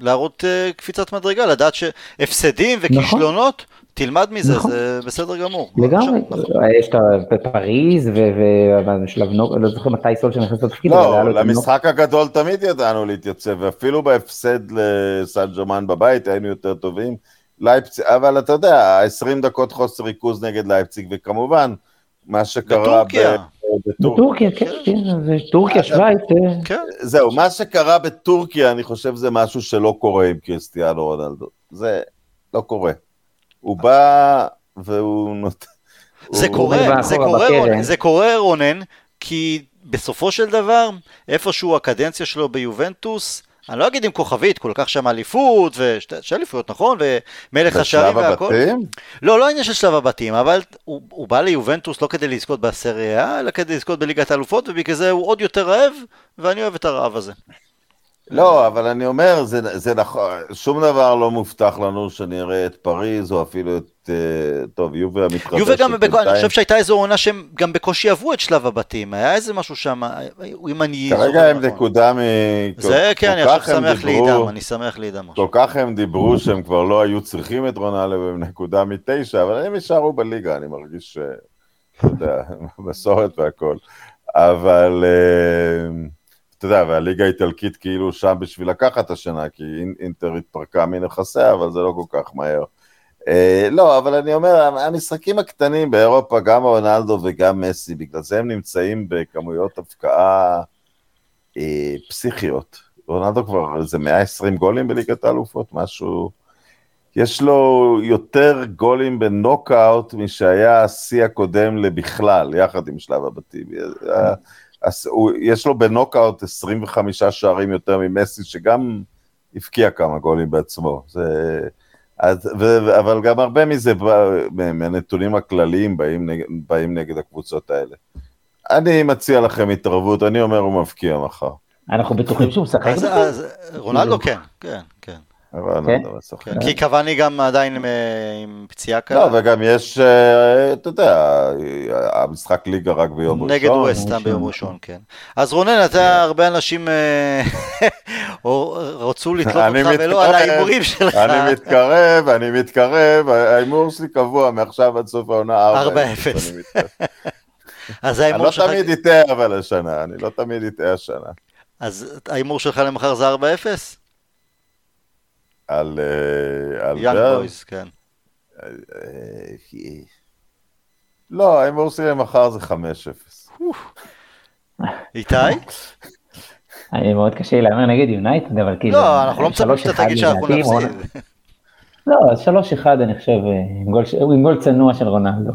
להראות קפיצת מדרגה, לדעת שהפסדים וכישלונות, תלמד מזה, זה בסדר גמור. לגמרי, יש את פריז, לא זוכר מתי סול שנכנס לתפקיד. לא, למשחק הגדול תמיד ידענו להתייצב, ואפילו בהפסד לסן ג'רמן בבית, היינו יותר טובים. אבל אתה יודע, 20 דקות חוסר ריכוז נגד לייפציג, וכמובן, מה שקרה בטורקיה, כן, זה טורקיה, שווייץ. זהו, מה שקרה בטורקיה, אני חושב זה משהו שלא קורה עם קריסטיאנו רונאלדו. זה לא קורה. הוא בא והוא נותן... זה קורה רונן, כי בסופו של דבר, איפשהו הקדנציה שלו ביובנטוס, אני לא אגיד עם כוכבית, כל כך שם אליפות, ושתי אליפויות נכון, ומלך השערים והכל. בשלב הבתים? לא עניין של שלב הבתים, אבל הוא בא ליובנטוס לא כדי לזכות בסריה, אלא כדי לזכות בליגת האלופות, ובגלל זה הוא עוד יותר רעב, ואני אוהב את הרעב הזה. לא, אבל אני אומר, זה נכון, שום דבר לא מובטח לנו שנראה את פריז, או אפילו את, טוב, יובה המתחדש. יובה גם, אני חושב שהייתה איזו עונה שהם גם בקושי עברו את שלב הבתים, היה איזה משהו שם, אם אני... כרגע הם נקודה מ... זה כן, אני עכשיו שמח להידם, אני שמח להידם. כל כך הם דיברו שהם כבר לא היו צריכים את רונאלדו, והם נקודה מ-9, אבל הם יישארו בליגה, אני מרגיש, אתה יודע, מסורת והכל, אבל... אתה יודע, והליגה האיטלקית כאילו שם בשביל לקחת השנה, כי אינטר התפרקה מנכסיה, אבל זה לא כל כך מהר. לא, אבל אני אומר, המשחקים הקטנים באירופה, גם רונאלדו וגם מסי, בגלל זה הם נמצאים בכמויות הפקעה פסיכיות. רונאלדו כבר, זה 120 גולים בליגת האלופות, משהו... יש לו יותר גולים בנוקאוט, משהיה השיא הקודם לבכלל, יחד עם שלב הבתים. יש לו בנוקאוט 25 שערים יותר ממסי, שגם הפקיע כמה גולים בעצמו. אבל גם הרבה מזה, מהנתונים הכלליים באים נגד הקבוצות האלה. אני מציע לכם התערבות, אני אומר הוא מבקיע מחר. אנחנו בטוחים שהוא משחק? רונאלדו כן, כן, כן. כי קוואני גם עדיין עם פציעה כאלה. לא, וגם יש, אתה יודע, המשחק ליגה רק ביום ראשון. נגד ווסטהאם ביום ראשון, כן. אז רונן, אתה הרבה אנשים רצו לתלות אותך ולא על ההימורים שלך. אני מתקרב, ההימור שלי קבוע מעכשיו עד סוף העונה 4-0. אני לא תמיד איתה אבל השנה, אז ההימור שלך למחר זה 4-0? על יאנג בויז, כן. לא, הם עושים למחר זה 5-0. איתי? אני מאוד קשה להאמר נגד יונייטד, אבל כאילו... לא, אנחנו לא מצפים שאתה תגיד שאנחנו נפסיד. לא, 3-1 אני חושב, עם גול צנוע של רונאלדו.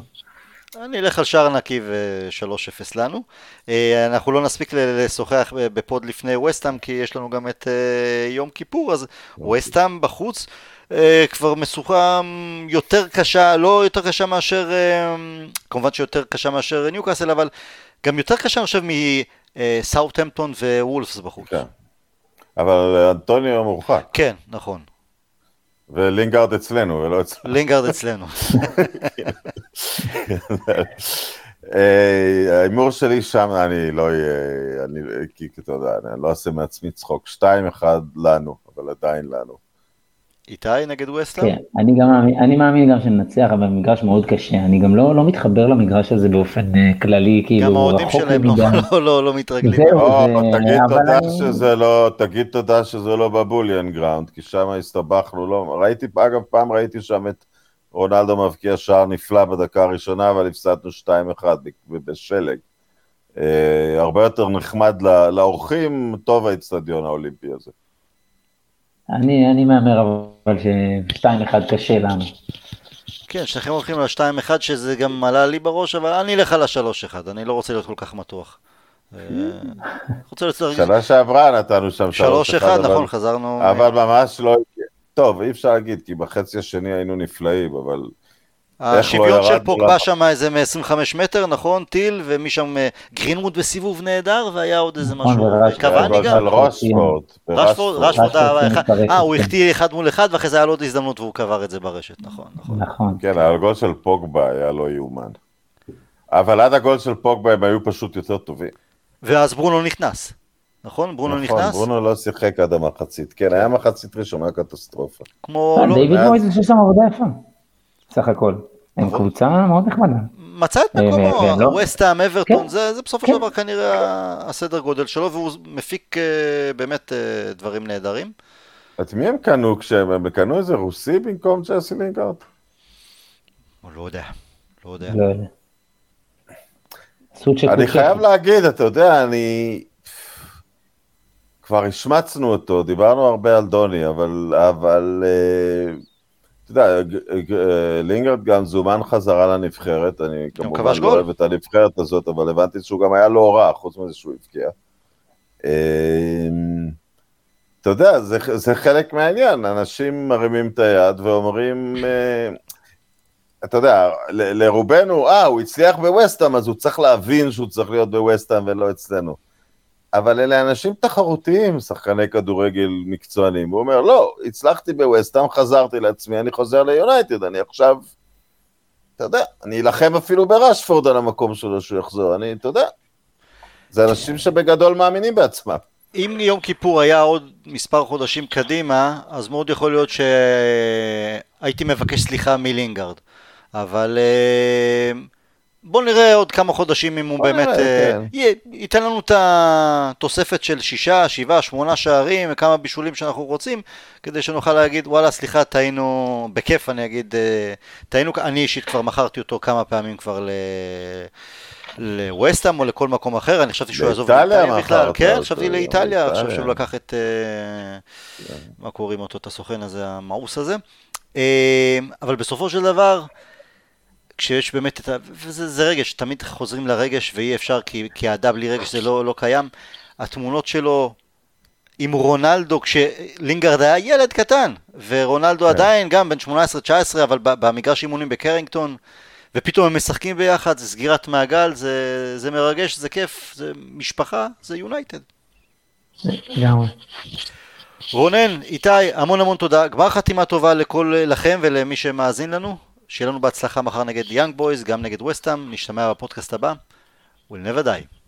אני אלך על שער נקי ו-3-0 לנו. אנחנו לא נספיק לשוחח בפוד לפני ווסטהאם, כי יש לנו גם את יום כיפור, אז ווסטהאם בחוץ כבר משוכה יותר קשה, לא יותר קשה מאשר, כמובן שיותר קשה מאשר ניוקאסל, אבל גם יותר קשה, אני חושב, מסאות'המפטון ווולפס בחוץ. כן. אבל אנטוניו מורחק. כן, נכון. ולינגארד אצלנו, ולא אצלנו. לינגארד אצלנו. ההימור שלי שם, אני לא אהיה, כי אתה יודע, אני לא אעשה מעצמי צחוק. 2-1 לנו, אבל עדיין לנו. איתי נגד ווסטהאם? כן, אני מאמין גם שננצח, אבל מגרש מאוד קשה. אני גם לא מתחבר למגרש הזה באופן כללי, כאילו... גם העודים שלהם לא מתרגלים. תגיד תודה שזה לא בבוליאן גראונד, כי שם הסתבכנו, לא... אגב, פעם ראיתי שם את רונאלדו מבקיע שער נפלא בדקה הראשונה, אבל הפסדנו 2-1 בשלג. הרבה יותר נחמד לאורחים, טוב האצטדיון האולימפי הזה. אני מאמר אבל ש-2-1 קשה לנו. כן, שאתם הולכים ל-2-1 שזה גם עלה לי בראש, אבל אני אלך על ה-3-1, אני לא רוצה להיות כל כך מתוח. שנה שעברה נתנו שם 3-1, נכון, חזרנו... אבל ממש לא... טוב, אי אפשר להגיד, כי בחצי השני היינו נפלאים, אבל... השוויון של פוגבה שם איזה מ-25 מטר, נכון, טיל, ומשם גרינווד בסיבוב נהדר, והיה עוד איזה משהו, קוואני גם. רשפורד, הוא החטיא אחד מול אחד, ואחרי זה היה לו עוד הזדמנות, והוא קבר את זה ברשת, נכון. כן, הגול של פוגבה היה לא יאומן. אבל עד הגול של פוגבה הם היו פשוט יותר טובים. ואז ברונו נכנס. נכון, ברונו נכנס? נכון, ברונו לא שיחק עד המחצית. כן, היה מחצית ראשונה קטסטרופה. דיוויד מויז שם עבודה יפה. סך הכל, הם קבוצה מאוד נחמדה. מצא את מקומו, ווסטהאם, אברטון, זה בסופו של דבר כנראה הסדר גודל שלו, והוא מפיק באמת דברים נהדרים. את מי הם קנו כשהם קנו איזה רוסי במקום צ'לסי לינגארד? לא יודע. אני חייב להגיד, אתה יודע, אני... כבר השמצנו אותו, דיברנו הרבה על דוני, אבל... אתה יודע, לינגרד גם זומן חזרה לנבחרת, אני כמובן לא אוהב את הנבחרת הזאת, אבל הבנתי שהוא גם היה לא רע, חוץ מזה שהוא הבקיע. אתה יודע, זה חלק מהעניין, אנשים מרימים את היד ואומרים, אתה יודע, לרובנו, הוא הצליח בווסטהאם, אז הוא צריך להבין שהוא צריך להיות בווסטהאם ולא אצלנו. אבל אלה אנשים תחרותיים, שחקני כדורגל מקצוענים, הוא אומר, לא, הצלחתי בווסטהאם, חזרתי לעצמי, אני חוזר ליונייטד, אני עכשיו, אתה יודע, אני אלחם אפילו ברשפורד על המקום שלו שהוא יחזור, אני, אתה יודע, זה אנשים שבגדול מאמינים בעצמם. אם יום כיפור היה עוד מספר חודשים קדימה, אז מאוד יכול להיות שהייתי מבקש סליחה מלינגארד, אבל בוא נראה עוד כמה חודשים אם הוא באמת ייתן לנו את התוספת של 6, 7, 8 שערים וכמה בישולים שאנחנו רוצים, כדי שנוכל להגיד וואלה סליחה טעינו, בכיף אני אגיד טעינו, אני אישית כבר מכרתי אותו כמה פעמים כבר לווסטהאם או לכל מקום אחר, אני חשבתי שהוא יעזוב לאיטליה בכלל, כן, חשבתי לאיטליה, חשבתי שהוא לקח את מה קוראים אותו, את הסוכן הזה, המאוס הזה, אבל בסופו של דבר כשיש באמת את ה... וזה רגש, תמיד חוזרים לרגש ואי אפשר, כי האדם בלי רגש זה לא קיים. התמונות שלו עם רונאלדו, כשלינגארד היה ילד קטן, ורונאלדו עדיין גם בין 18-19, אבל במגרש אימונים בקרינגטון, ופתאום הם משחקים ביחד, זה סגירת מעגל, זה מרגש, זה כיף, זה משפחה, זה יונייטד. לגמרי. רונן, איתי, המון המון תודה, גמר חתימה טובה לכם ולמי שמאזין לנו. שיהיה לנו בהצלחה מחר נגד יאנג בויז, גם נגד וסטהאם, נשתמע בפודקאסט הבא, We'll never die.